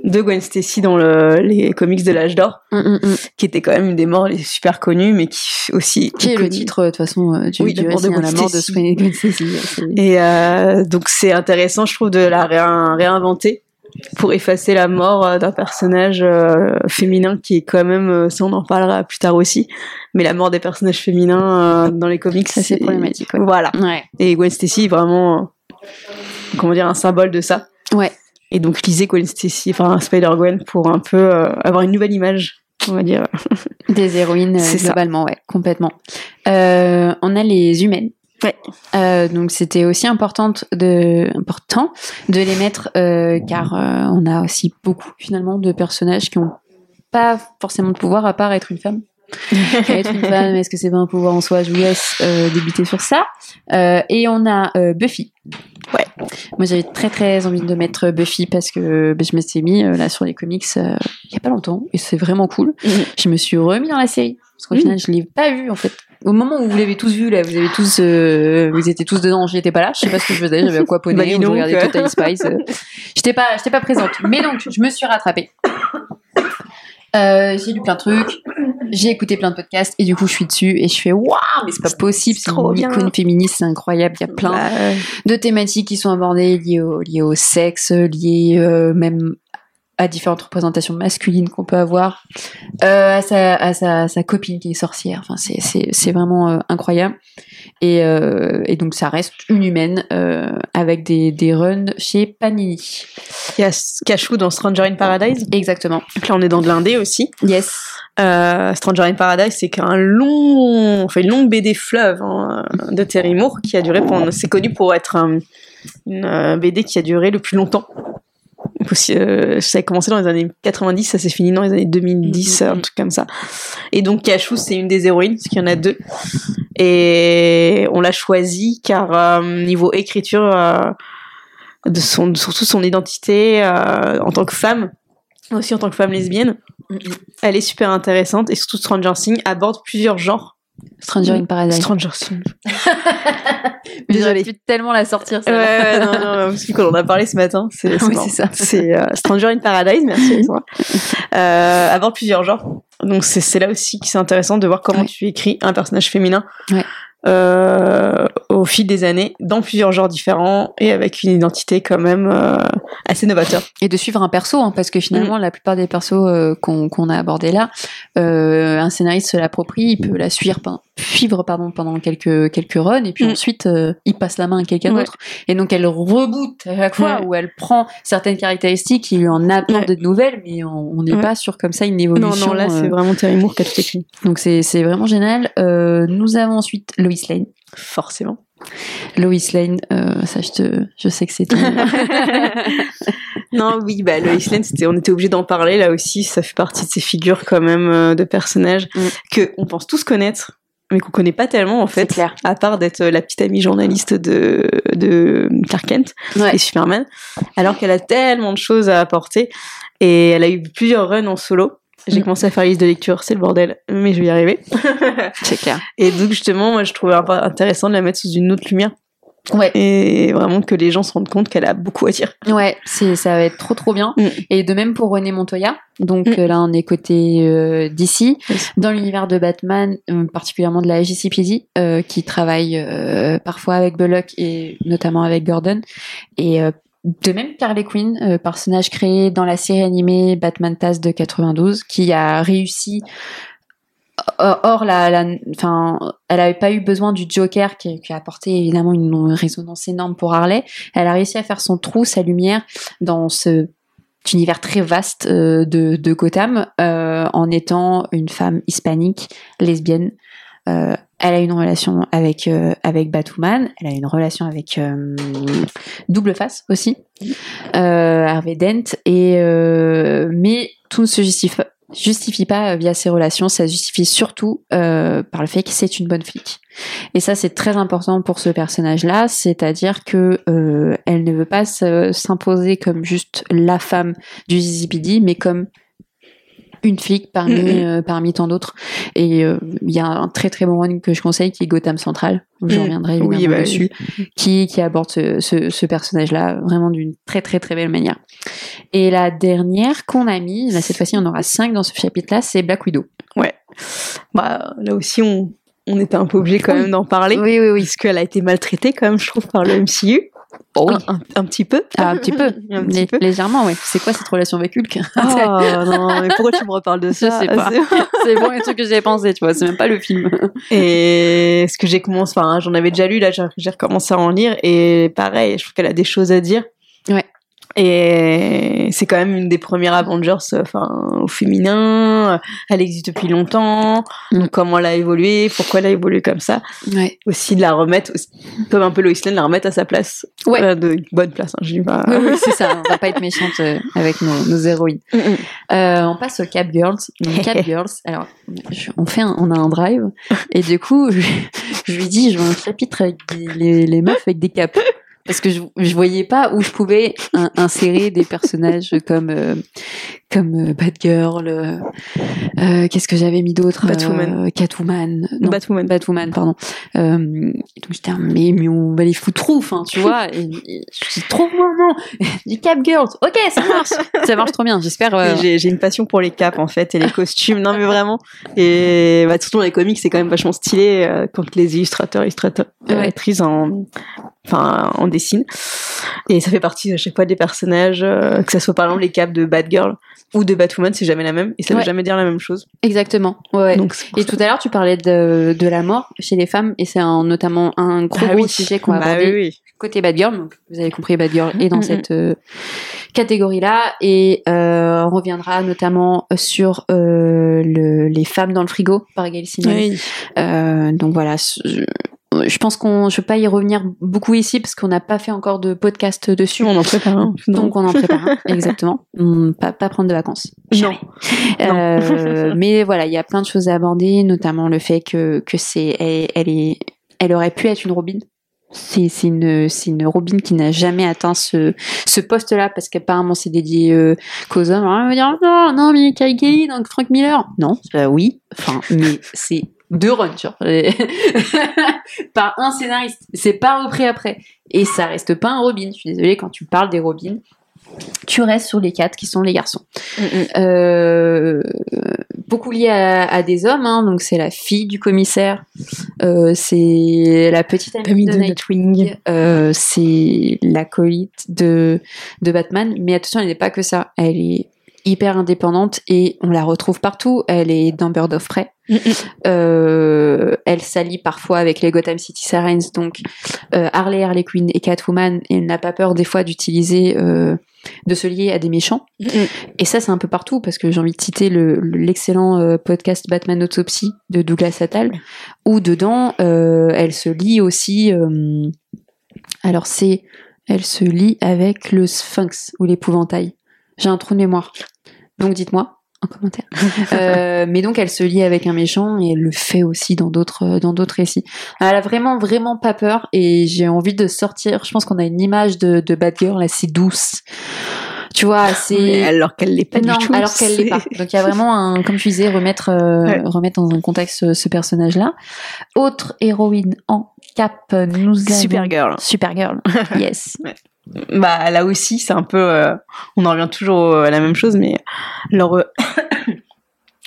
de Gwen Stacy dans les comics de l'âge d'or, qui était quand même une des morts les super connues, mais qui aussi... Qui est le titre, de toute façon, du récit, la mort de Gwen Stacy. Et donc, c'est intéressant, je trouve, de la réinventer pour effacer la mort d'un personnage féminin qui est quand même... Ça, on en parlera plus tard aussi. Mais la mort des personnages féminins dans les comics, ça, c'est problématique. Ouais. Voilà. Ouais. Et Gwen Stacy est vraiment, comment dire, un symbole de ça. Ouais. Et donc, lisez Gwen Stacy, enfin Spider-Gwen, pour un peu avoir une nouvelle image, on va dire. Des héroïnes, globalement, ça. Ouais, complètement. On a les humaines. Ouais. Donc, c'était aussi important de les mettre, car on a aussi beaucoup, finalement, de personnages qui n'ont pas forcément de pouvoir à part être une femme. Être une femme, est-ce que c'est pas un pouvoir en soi? Je vous laisse débuter sur ça. Et on a Buffy. Ouais. Moi, j'avais très très envie de mettre Buffy parce que je me suis mis là sur les comics il y a pas longtemps et c'est vraiment cool. Mmh. Je me suis remis dans la série parce qu'au final, je l'ai pas vue en fait. Au moment où vous l'avez tous vu là, vous étiez tous dedans, j'étais pas là, je sais pas ce que je faisais, j'avais aquaponé, ou je regardais Total Spice. J'étais pas présente. Mais donc, je me suis rattrapée. J'ai lu plein de trucs, j'ai écouté plein de podcasts et du coup je suis dessus et je fais waouh, mais c'est pas possible, c'est une icône féministe, c'est incroyable, il y a plein de thématiques qui sont abordées liées au sexe, liées même à différentes représentations masculines qu'on peut avoir, à sa copine qui est sorcière, enfin c'est vraiment incroyable et donc ça reste une humaine avec des runs chez Panini. Il y a Cachou dans Stranger in Paradise. Exactement. Donc là on est dans de l'indé aussi. Yes. Stranger in Paradise, c'est une longue BD fleuve de Terry Moore qui a duré c'est connu pour être une BD qui a duré le plus longtemps. Ça a commencé dans les années 90, ça s'est fini dans les années 2010, un truc comme ça. Et donc Cachou, c'est une des héroïnes, parce qu'il y en a deux. Et on l'a choisie car niveau écriture, surtout son identité en tant que femme, aussi en tant que femme lesbienne, elle est super intéressante. Et surtout Stranger Things aborde plusieurs genres. Stranger in Paradise. Stranger Things. Désolée. J'aurais pu tellement la sortir, ça. Ouais, non, parce que quand on a parlé ce matin, c'est ça. C'est Stranger in Paradise, merci. Aborde plusieurs genres. Donc, c'est là aussi que c'est intéressant de voir comment tu écris un personnage féminin au fil des années, dans plusieurs genres différents et avec une identité quand même assez novateur. Et de suivre un perso, parce que finalement, la plupart des persos qu'on a abordés là, un scénariste se l'approprie, il peut la suivre pendant quelques runs et puis ensuite il passe la main à quelqu'un d'autre et donc elle reboote à chaque fois où elle prend certaines caractéristiques, il lui en apporte de nouvelles, mais on n'est pas sur comme ça une évolution. Non, là c'est vraiment Terry Moore qui a tout écrit, donc c'est vraiment génial. Nous avons ensuite Lois Lane, forcément. Lois Lane, ça je sais que c'est ton... Non, oui, Lois Lane, on était obligé d'en parler là aussi, ça fait partie de ces figures quand même de personnages qu'on pense tous connaître mais qu'on connaît pas tellement en fait, à part d'être la petite amie journaliste de Clark Kent et Superman, alors qu'elle a tellement de choses à apporter et elle a eu plusieurs runs en solo. J'ai commencé à faire une liste de lecture, c'est le bordel, mais je vais y arriver. C'est clair. Et donc, justement, moi, je trouvais intéressant de la mettre sous une autre lumière. Ouais. Et vraiment que les gens se rendent compte qu'elle a beaucoup à dire. Ouais, ça va être trop bien. Et de même pour Renée Montoya. Donc là, on est côté d'ici, dans l'univers de Batman, particulièrement de la JCPD, qui travaille parfois avec Bullock et notamment avec Gordon. Et de même, Harley Quinn, personnage créé dans la série animée Batman TAS de 92, qui a réussi. Or, elle n'avait pas eu besoin du Joker qui a apporté évidemment une résonance énorme pour Harley. Elle a réussi à faire son trou, sa lumière, dans cet univers très vaste de Gotham, en étant une femme hispanique, lesbienne. Elle a une relation avec Batwoman, elle a une relation avec Double Face aussi, Harvey Dent, mais tout ne se justifie justifie pas via ses relations, ça justifie surtout par le fait que c'est une bonne flic. Et ça, c'est très important pour ce personnage-là, c'est-à-dire que elle ne veut pas s'imposer comme juste la femme du Zizipidi, mais comme une flic parmi tant d'autres. Et il y a un très très bon run que je conseille qui est Gotham Central, où je reviendrai dessus, qui aborde ce personnage-là vraiment d'une très très très belle manière. Et la dernière qu'on a mise, là cette fois-ci on aura 5 dans ce chapitre-là, c'est Black Widow. Ouais. Bah là aussi on était un peu obligé quand même d'en parler. Oui. Parce qu'elle a été maltraitée quand même, je trouve, par le MCU. Oh, oui. un petit peu. Ah, un petit peu. Légèrement, oui. C'est quoi cette relation avec Hulk ? Ah, non, mais pourquoi tu me reparles de ça ? Je sais pas. C'est bon, les trucs que j'avais pensé, tu vois. C'est même pas le film. Et ce que j'ai commencé, enfin, j'en avais déjà lu, là, j'ai recommencé à en lire. Et pareil, je trouve qu'elle a des choses à dire. Ouais. Et c'est quand même une des premières Avengers, enfin, au féminin. Elle existe depuis longtemps. Donc, comment elle a évolué, pourquoi elle a évolué comme ça. Ouais. Aussi de la remettre, comme un peu Lois Lane, la remettre à sa place. Ouais. De bonne place, hein, je dis pas. Oui, c'est ça. On va pas être méchante avec nos héroïnes. On passe aux Catgirls. Donc, Catgirls. Alors, on a un drive. Et du coup, je lui dis, je veux un chapitre avec les meufs avec des capes. Parce que je voyais pas où je pouvais insérer des personnages comme Batgirl, qu'est-ce que j'avais mis d'autre ? Batwoman. Batwoman, pardon. Donc j'étais mais on va les foutre trop, enfin, tu vois. Et je dis trop, non. Du Catgirl, ok, ça marche trop bien, j'espère. J'ai une passion pour les capes, en fait, et les costumes, non mais vraiment. Et bah, surtout dans les comics, c'est quand même vachement stylé quand les illustratrices en dessine. Et ça fait partie à chaque fois des personnages, que ça soit par exemple les capes de Batgirl ou de Batwoman, c'est jamais la même et ça veut jamais dire la même chose. Exactement. Ouais. Donc, et tout à l'heure, tu parlais de la mort chez les femmes et c'est notamment un gros sujet qu'on va aborder côté Batgirl. Donc, vous avez compris, Batgirl est dans cette catégorie-là et on reviendra notamment sur les femmes dans le frigo par Gail Simone. Oui. Donc voilà. Je pense je peux pas y revenir beaucoup ici parce qu'on n'a pas fait encore de podcast dessus. On en prépare un. Donc on en prépare un, exactement. Pas prendre de vacances. Non. Mais voilà, il y a plein de choses à aborder, notamment le fait que elle aurait pu être une Robin. C'est une Robin qui n'a jamais atteint ce poste-là parce qu'apparemment c'est dédié qu'aux hommes. Alors on va dire non mais Kyle Kelly donc Frank Miller. Non, oui. Enfin, mais c'est 2 runs, tu vois. Par un scénariste. C'est pas repris après. Et ça reste pas un Robin. Je suis désolée, quand tu parles des Robins, tu restes sur les 4 qui sont les garçons. Beaucoup lié à des hommes, hein. Donc c'est la fille du commissaire, c'est la petite amie de Nightwing, c'est l'acolyte de Batman. Mais attention, elle n'est pas que ça. Elle est hyper indépendante et on la retrouve partout. Elle est dans Bird of Prey. Elle s'allie parfois avec les Gotham City Sirens, donc Harley Quinn et Catwoman, et elle n'a pas peur des fois d'utiliser de se lier à des méchants. Et ça c'est un peu partout parce que j'ai envie de citer l'excellent podcast Batman Autopsy de Douglas Attal où dedans elle se lie aussi elle se lie avec le Sphinx ou l'épouvantail, j'ai un trou de mémoire donc dites-moi en commentaire. Mais donc elle se lie avec un méchant et elle le fait aussi dans d'autres récits. Elle a vraiment vraiment pas peur et j'ai envie de sortir. Je pense qu'on a une image de Batgirl assez douce. Tu vois, assez. Mais alors qu'elle l'est pas du tout. Non, alors qu'elle l'est pas. Donc il y a vraiment comme tu disais, remettre dans un contexte ce personnage-là. Autre héroïne en cap, Supergirl. Supergirl. Yes. Ouais. Bah là aussi c'est un peu on en revient toujours à la même chose mais leur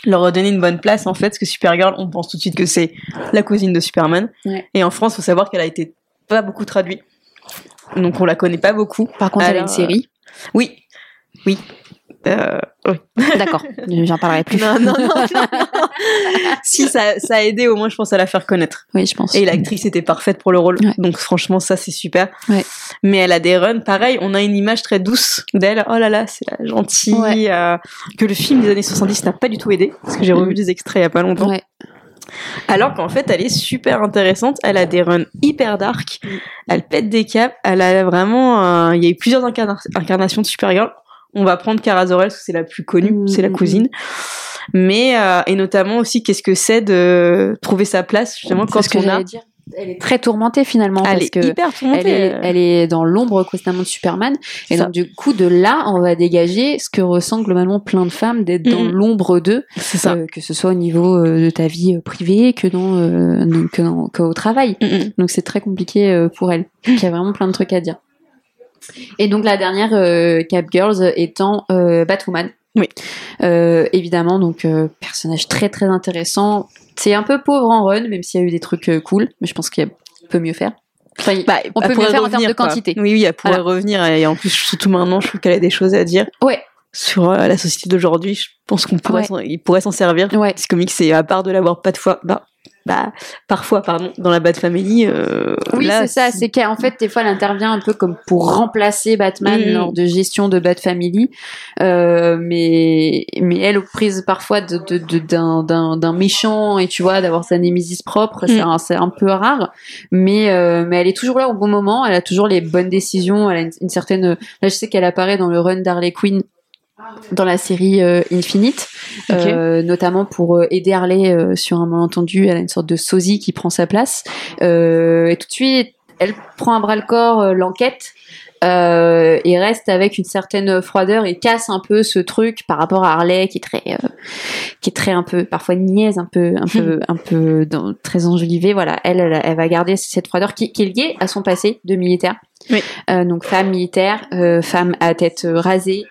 redonner une bonne place en fait parce que Supergirl on pense tout de suite que c'est la cousine de Superman et en France faut savoir qu'elle a été pas beaucoup traduite donc on la connaît pas beaucoup. Par contre elle a une série. Oui. D'accord, j'en parlerai plus. Non. Si ça a aidé au moins je pense à la faire connaître. Oui, je pense. Et l'actrice était parfaite pour le rôle. Ouais. Donc franchement ça c'est super. Ouais. Mais elle a des runs pareil, on a une image très douce d'elle. Oh là là, c'est la gentille que le film des années 70 n'a pas du tout aidé parce que j'ai revu des extraits il y a pas longtemps. Ouais. Alors qu'en fait elle est super intéressante, elle a des runs hyper dark, elle pète des câbles, elle a vraiment il y a eu plusieurs incarnations de Supergirl. on va prendre Kara Zor-El parce que c'est la plus connue, c'est la cousine. Mais et notamment aussi qu'est-ce que c'est de trouver sa place justement quand on a. Elle est très tourmentée finalement parce que elle est dans l'ombre constamment de Superman et donc du coup de là on va dégager ce que ressentent globalement plein de femmes d'être dans l'ombre d'eux, que ce soit au niveau de ta vie privée que au travail. Donc c'est très compliqué pour elle. Il y a vraiment plein de trucs à dire. Et donc la dernière Catgirl étant Batwoman. Oui. Évidemment, donc personnage très très intéressant. C'est un peu pauvre en run, même s'il y a eu des trucs cool, mais je pense qu'il y a peut mieux faire. Enfin, on peut mieux faire en termes de quantité. Oui, elle pourrait revenir, et en plus, surtout maintenant, je trouve qu'elle a des choses à dire. Ouais. Sur la société d'aujourd'hui, je pense qu'on pourrait s'en servir. Ouais. Parce que comics, c'est à part de l'avoir pas de fois. Parfois, dans la Bat-Family. C'est ça. C'est qu'en fait, des fois, elle intervient un peu comme pour remplacer Batman lors de gestion de Bat-Family. Mais elle, prise parfois d'un méchant, et tu vois, d'avoir sa némésis propre, c'est un peu rare. Mais elle est toujours là au bon moment. Elle a toujours les bonnes décisions. Elle a une certaine. Là, je sais qu'elle apparaît dans le run d'Harley Quinn. Dans la série Infinite, notamment pour aider Harley sur un malentendu, elle a une sorte de sosie qui prend sa place, et tout de suite elle prend à bras le corps l'enquête, et reste avec une certaine froideur et casse un peu ce truc par rapport à Harley qui est très un peu parfois niaise, un peu très enjolivée. Voilà, elle va garder cette froideur qui est liée à son passé de militaire. Oui. Donc femme militaire, femme à tête rasée,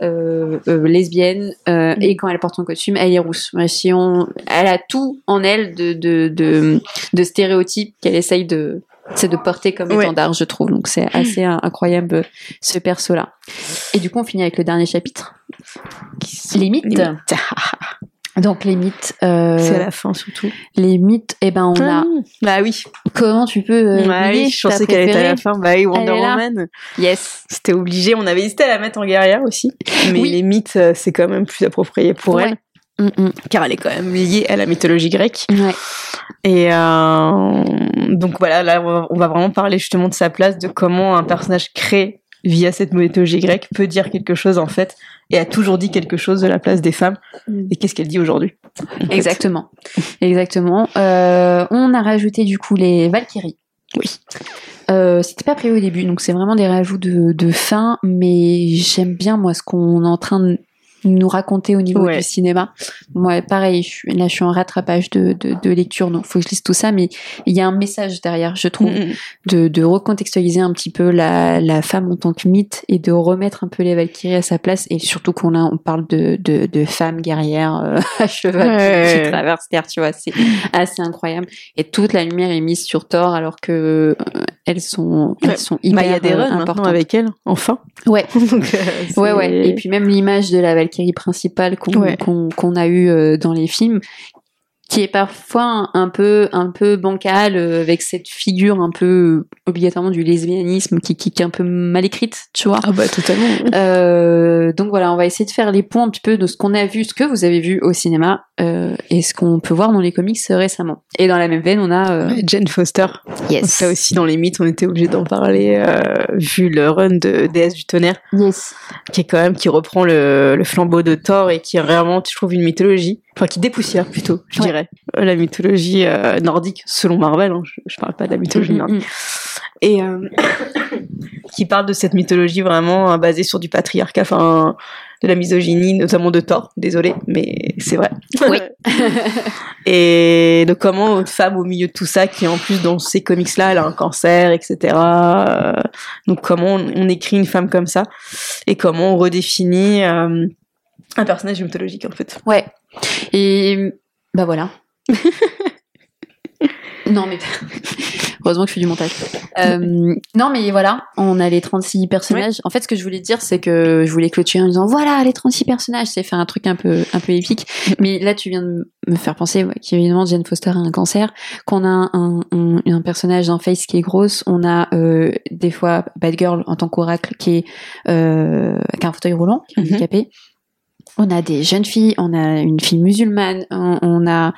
lesbienne, et quand elle porte son costume, elle est rousse. Elle a tout en elle de stéréotypes qu'elle essaye de porter comme étendard, je trouve. Donc c'est assez incroyable ce perso-là. Et du coup, on finit avec le dernier chapitre. Les mythes. Donc les mythes. C'est à la fin surtout. Les mythes, on a. Bah oui. Comment tu peux. Je pensais qu'elle était à la fin. Bah oui, Wonder Woman. Yes. C'était obligé. On avait hésité à la mettre en guerrière aussi. Mais les mythes, c'est quand même plus approprié pour elle. Car elle est quand même liée à la mythologie grecque. Ouais. Et donc voilà, là, on va vraiment parler justement de sa place, de comment un personnage crée via cette mythologie grecque peut dire quelque chose en fait, et a toujours dit quelque chose de la place des femmes, et qu'est-ce qu'elle dit aujourd'hui. Exactement. On a rajouté du coup les Valkyries. Oui. C'était pas prévu au début, donc c'est vraiment des rajouts de fin, mais j'aime bien moi ce qu'on est en train de nous raconter au niveau du cinéma. Moi, pareil, je suis en rattrapage de lecture, donc faut que je lise tout ça, mais il y a un message derrière, je trouve, de recontextualiser un petit peu la femme en tant que mythe et de remettre un peu les Valkyries à sa place, et surtout on parle de femmes guerrières à cheval qui traversent terre, tu vois, c'est assez incroyable. Et toute la lumière est mise sur Thor, alors que elles sont hyper importantes. Il y a des runs maintenant avec elles, enfin. Ouais. Donc, et puis même l'image de la Valkyrie principale qu'on a eu dans les films, qui est parfois un peu bancale, avec cette figure un peu obligatoirement du lesbianisme qui est un peu mal écrite, tu vois. Ah bah totalement. Donc voilà, on va essayer de faire les points un petit peu de ce qu'on a vu, ce que vous avez vu au cinéma, et ce qu'on peut voir dans les comics récemment. Et dans la même veine, on a Jane Foster. Yes. Ça aussi, dans les mythes, on était obligé d'en parler, vu le run de Déesse du Tonnerre. Yes. Qui reprend le flambeau de Thor, et qui est vraiment, je trouve, une mythologie. Enfin, qui dépoussière plutôt, je dirais, la mythologie nordique, selon Marvel, hein, je parle pas de la mythologie nordique, et qui parle de cette mythologie vraiment basée sur du patriarcat, enfin, de la misogynie, notamment de Thor, désolé, mais c'est vrai. Oui. Et donc comment une femme au milieu de tout ça, qui en plus dans ces comics-là, elle a un cancer, etc. Donc comment on écrit une femme comme ça, et comment on redéfinit un personnage mythologique, en fait. Ouais. Et bah voilà. Non mais heureusement que je fais du montage. Non mais voilà, on a les 36 personnages. Ouais. En fait, ce que je voulais dire, c'est que je voulais clôturer en disant voilà, les 36 personnages, c'est faire un truc un peu épique. Mais là, tu viens de me faire penser qu'évidemment Jane Foster a un cancer, qu'on a un personnage d'un face qui est grosse, on a des fois Batgirl en tant qu'oracle qui a un fauteuil roulant, qui est handicapé. On a des jeunes filles, on a une fille musulmane, on a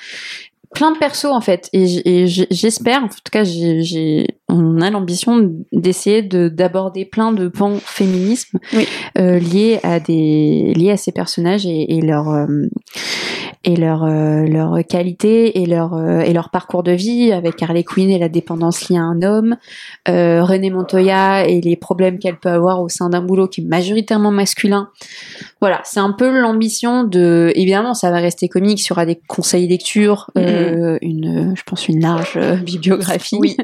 plein de persos en fait, et j'espère, en tout cas on a l'ambition d'essayer d'aborder plein de pans féminisme, oui, liés à ces personnages et leur qualité et leur parcours de vie, avec Harley Quinn et la dépendance liée à un homme, Renée Montoya et les problèmes qu'elle peut avoir au sein d'un boulot qui est majoritairement masculin. Voilà, c'est un peu l'ambition de... Évidemment, ça va rester comique, il y aura des conseils lecture, je pense une large bibliographie, oui.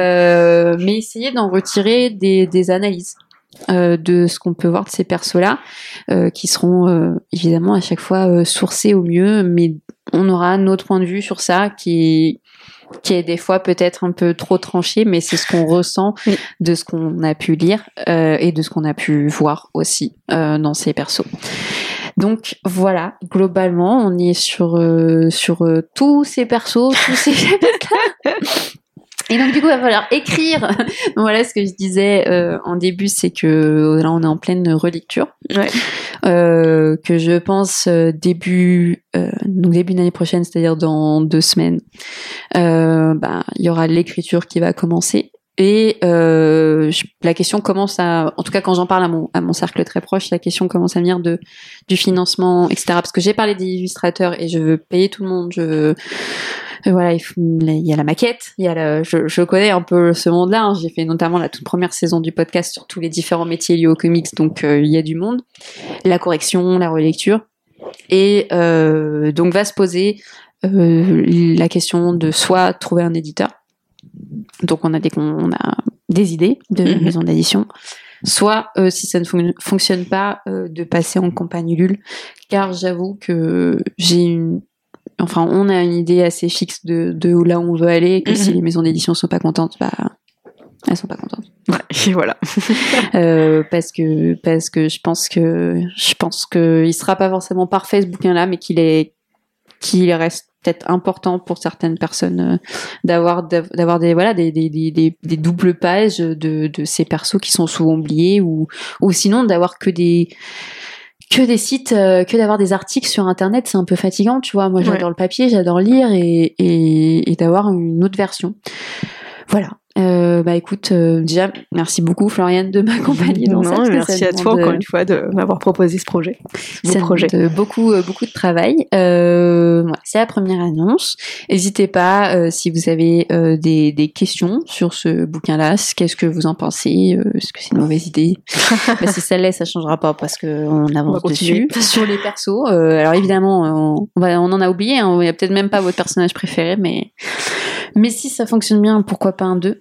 Mais essayer d'en retirer des analyses de ce qu'on peut voir de ces persos-là, qui seront évidemment à chaque fois sourcés au mieux, mais on aura notre point de vue sur ça qui est des fois peut-être un peu trop tranché, mais c'est ce qu'on ressent, oui, de ce qu'on a pu lire et de ce qu'on a pu voir aussi dans ces persos. Donc voilà, globalement, on est sur tous ces persos, tous ces chapitres-là. Et donc du coup, il va falloir écrire. Voilà ce que je disais en début, c'est que là, on est en pleine relecture, ouais, que je pense début d'année prochaine, c'est-à-dire dans 2 semaines, il y aura l'écriture qui va commencer. Et la question commence à... En tout cas, quand j'en parle à mon cercle très proche, la question commence à venir du financement, etc. Parce que j'ai parlé des illustrateurs et je veux payer tout le monde. Je veux... Voilà, il y a la maquette, je connais un peu ce monde-là. Hein. J'ai fait notamment la toute première saison du podcast sur tous les différents métiers liés aux comics. Donc, il y a du monde. La correction, la relecture. Et donc, va se poser la question de soit trouver un éditeur. Donc on a des idées de maisons d'édition, soit si ça ne fonctionne pas, de passer en campagne Ulule, car j'avoue que on a une idée assez fixe de où là on veut aller, et que si les maisons d'édition sont pas contentes, elles sont pas contentes. Ouais, voilà. parce que je pense que il sera pas forcément parfait ce bouquin là, mais qu'il reste peut-être important pour certaines personnes d'avoir des doubles pages de ces persos qui sont souvent oubliés, ou sinon d'avoir que des sites, que d'avoir des articles sur internet, c'est un peu fatigant, tu vois. Moi, j'adore, ouais, le papier, j'adore lire, et d'avoir une autre version. Voilà. Écoute, déjà, merci beaucoup, Floriane, de m'accompagner dans cette question. Merci à toi, encore une fois, de m'avoir proposé ce projet. Beaucoup de travail. C'est la première annonce. N'hésitez pas, si vous avez des questions sur ce bouquin-là, qu'est-ce que vous en pensez, est-ce que c'est une mauvaise idée? Si ça l'est, ça changera pas, parce qu'on avance dessus. Sur les persos, alors évidemment, on en a oublié, hein, il y a peut-être même pas votre personnage préféré, mais si ça fonctionne bien, pourquoi pas un 2.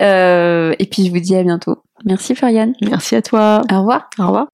Et puis je vous dis à bientôt. Merci Floriane. Merci à toi. Au revoir. Au revoir.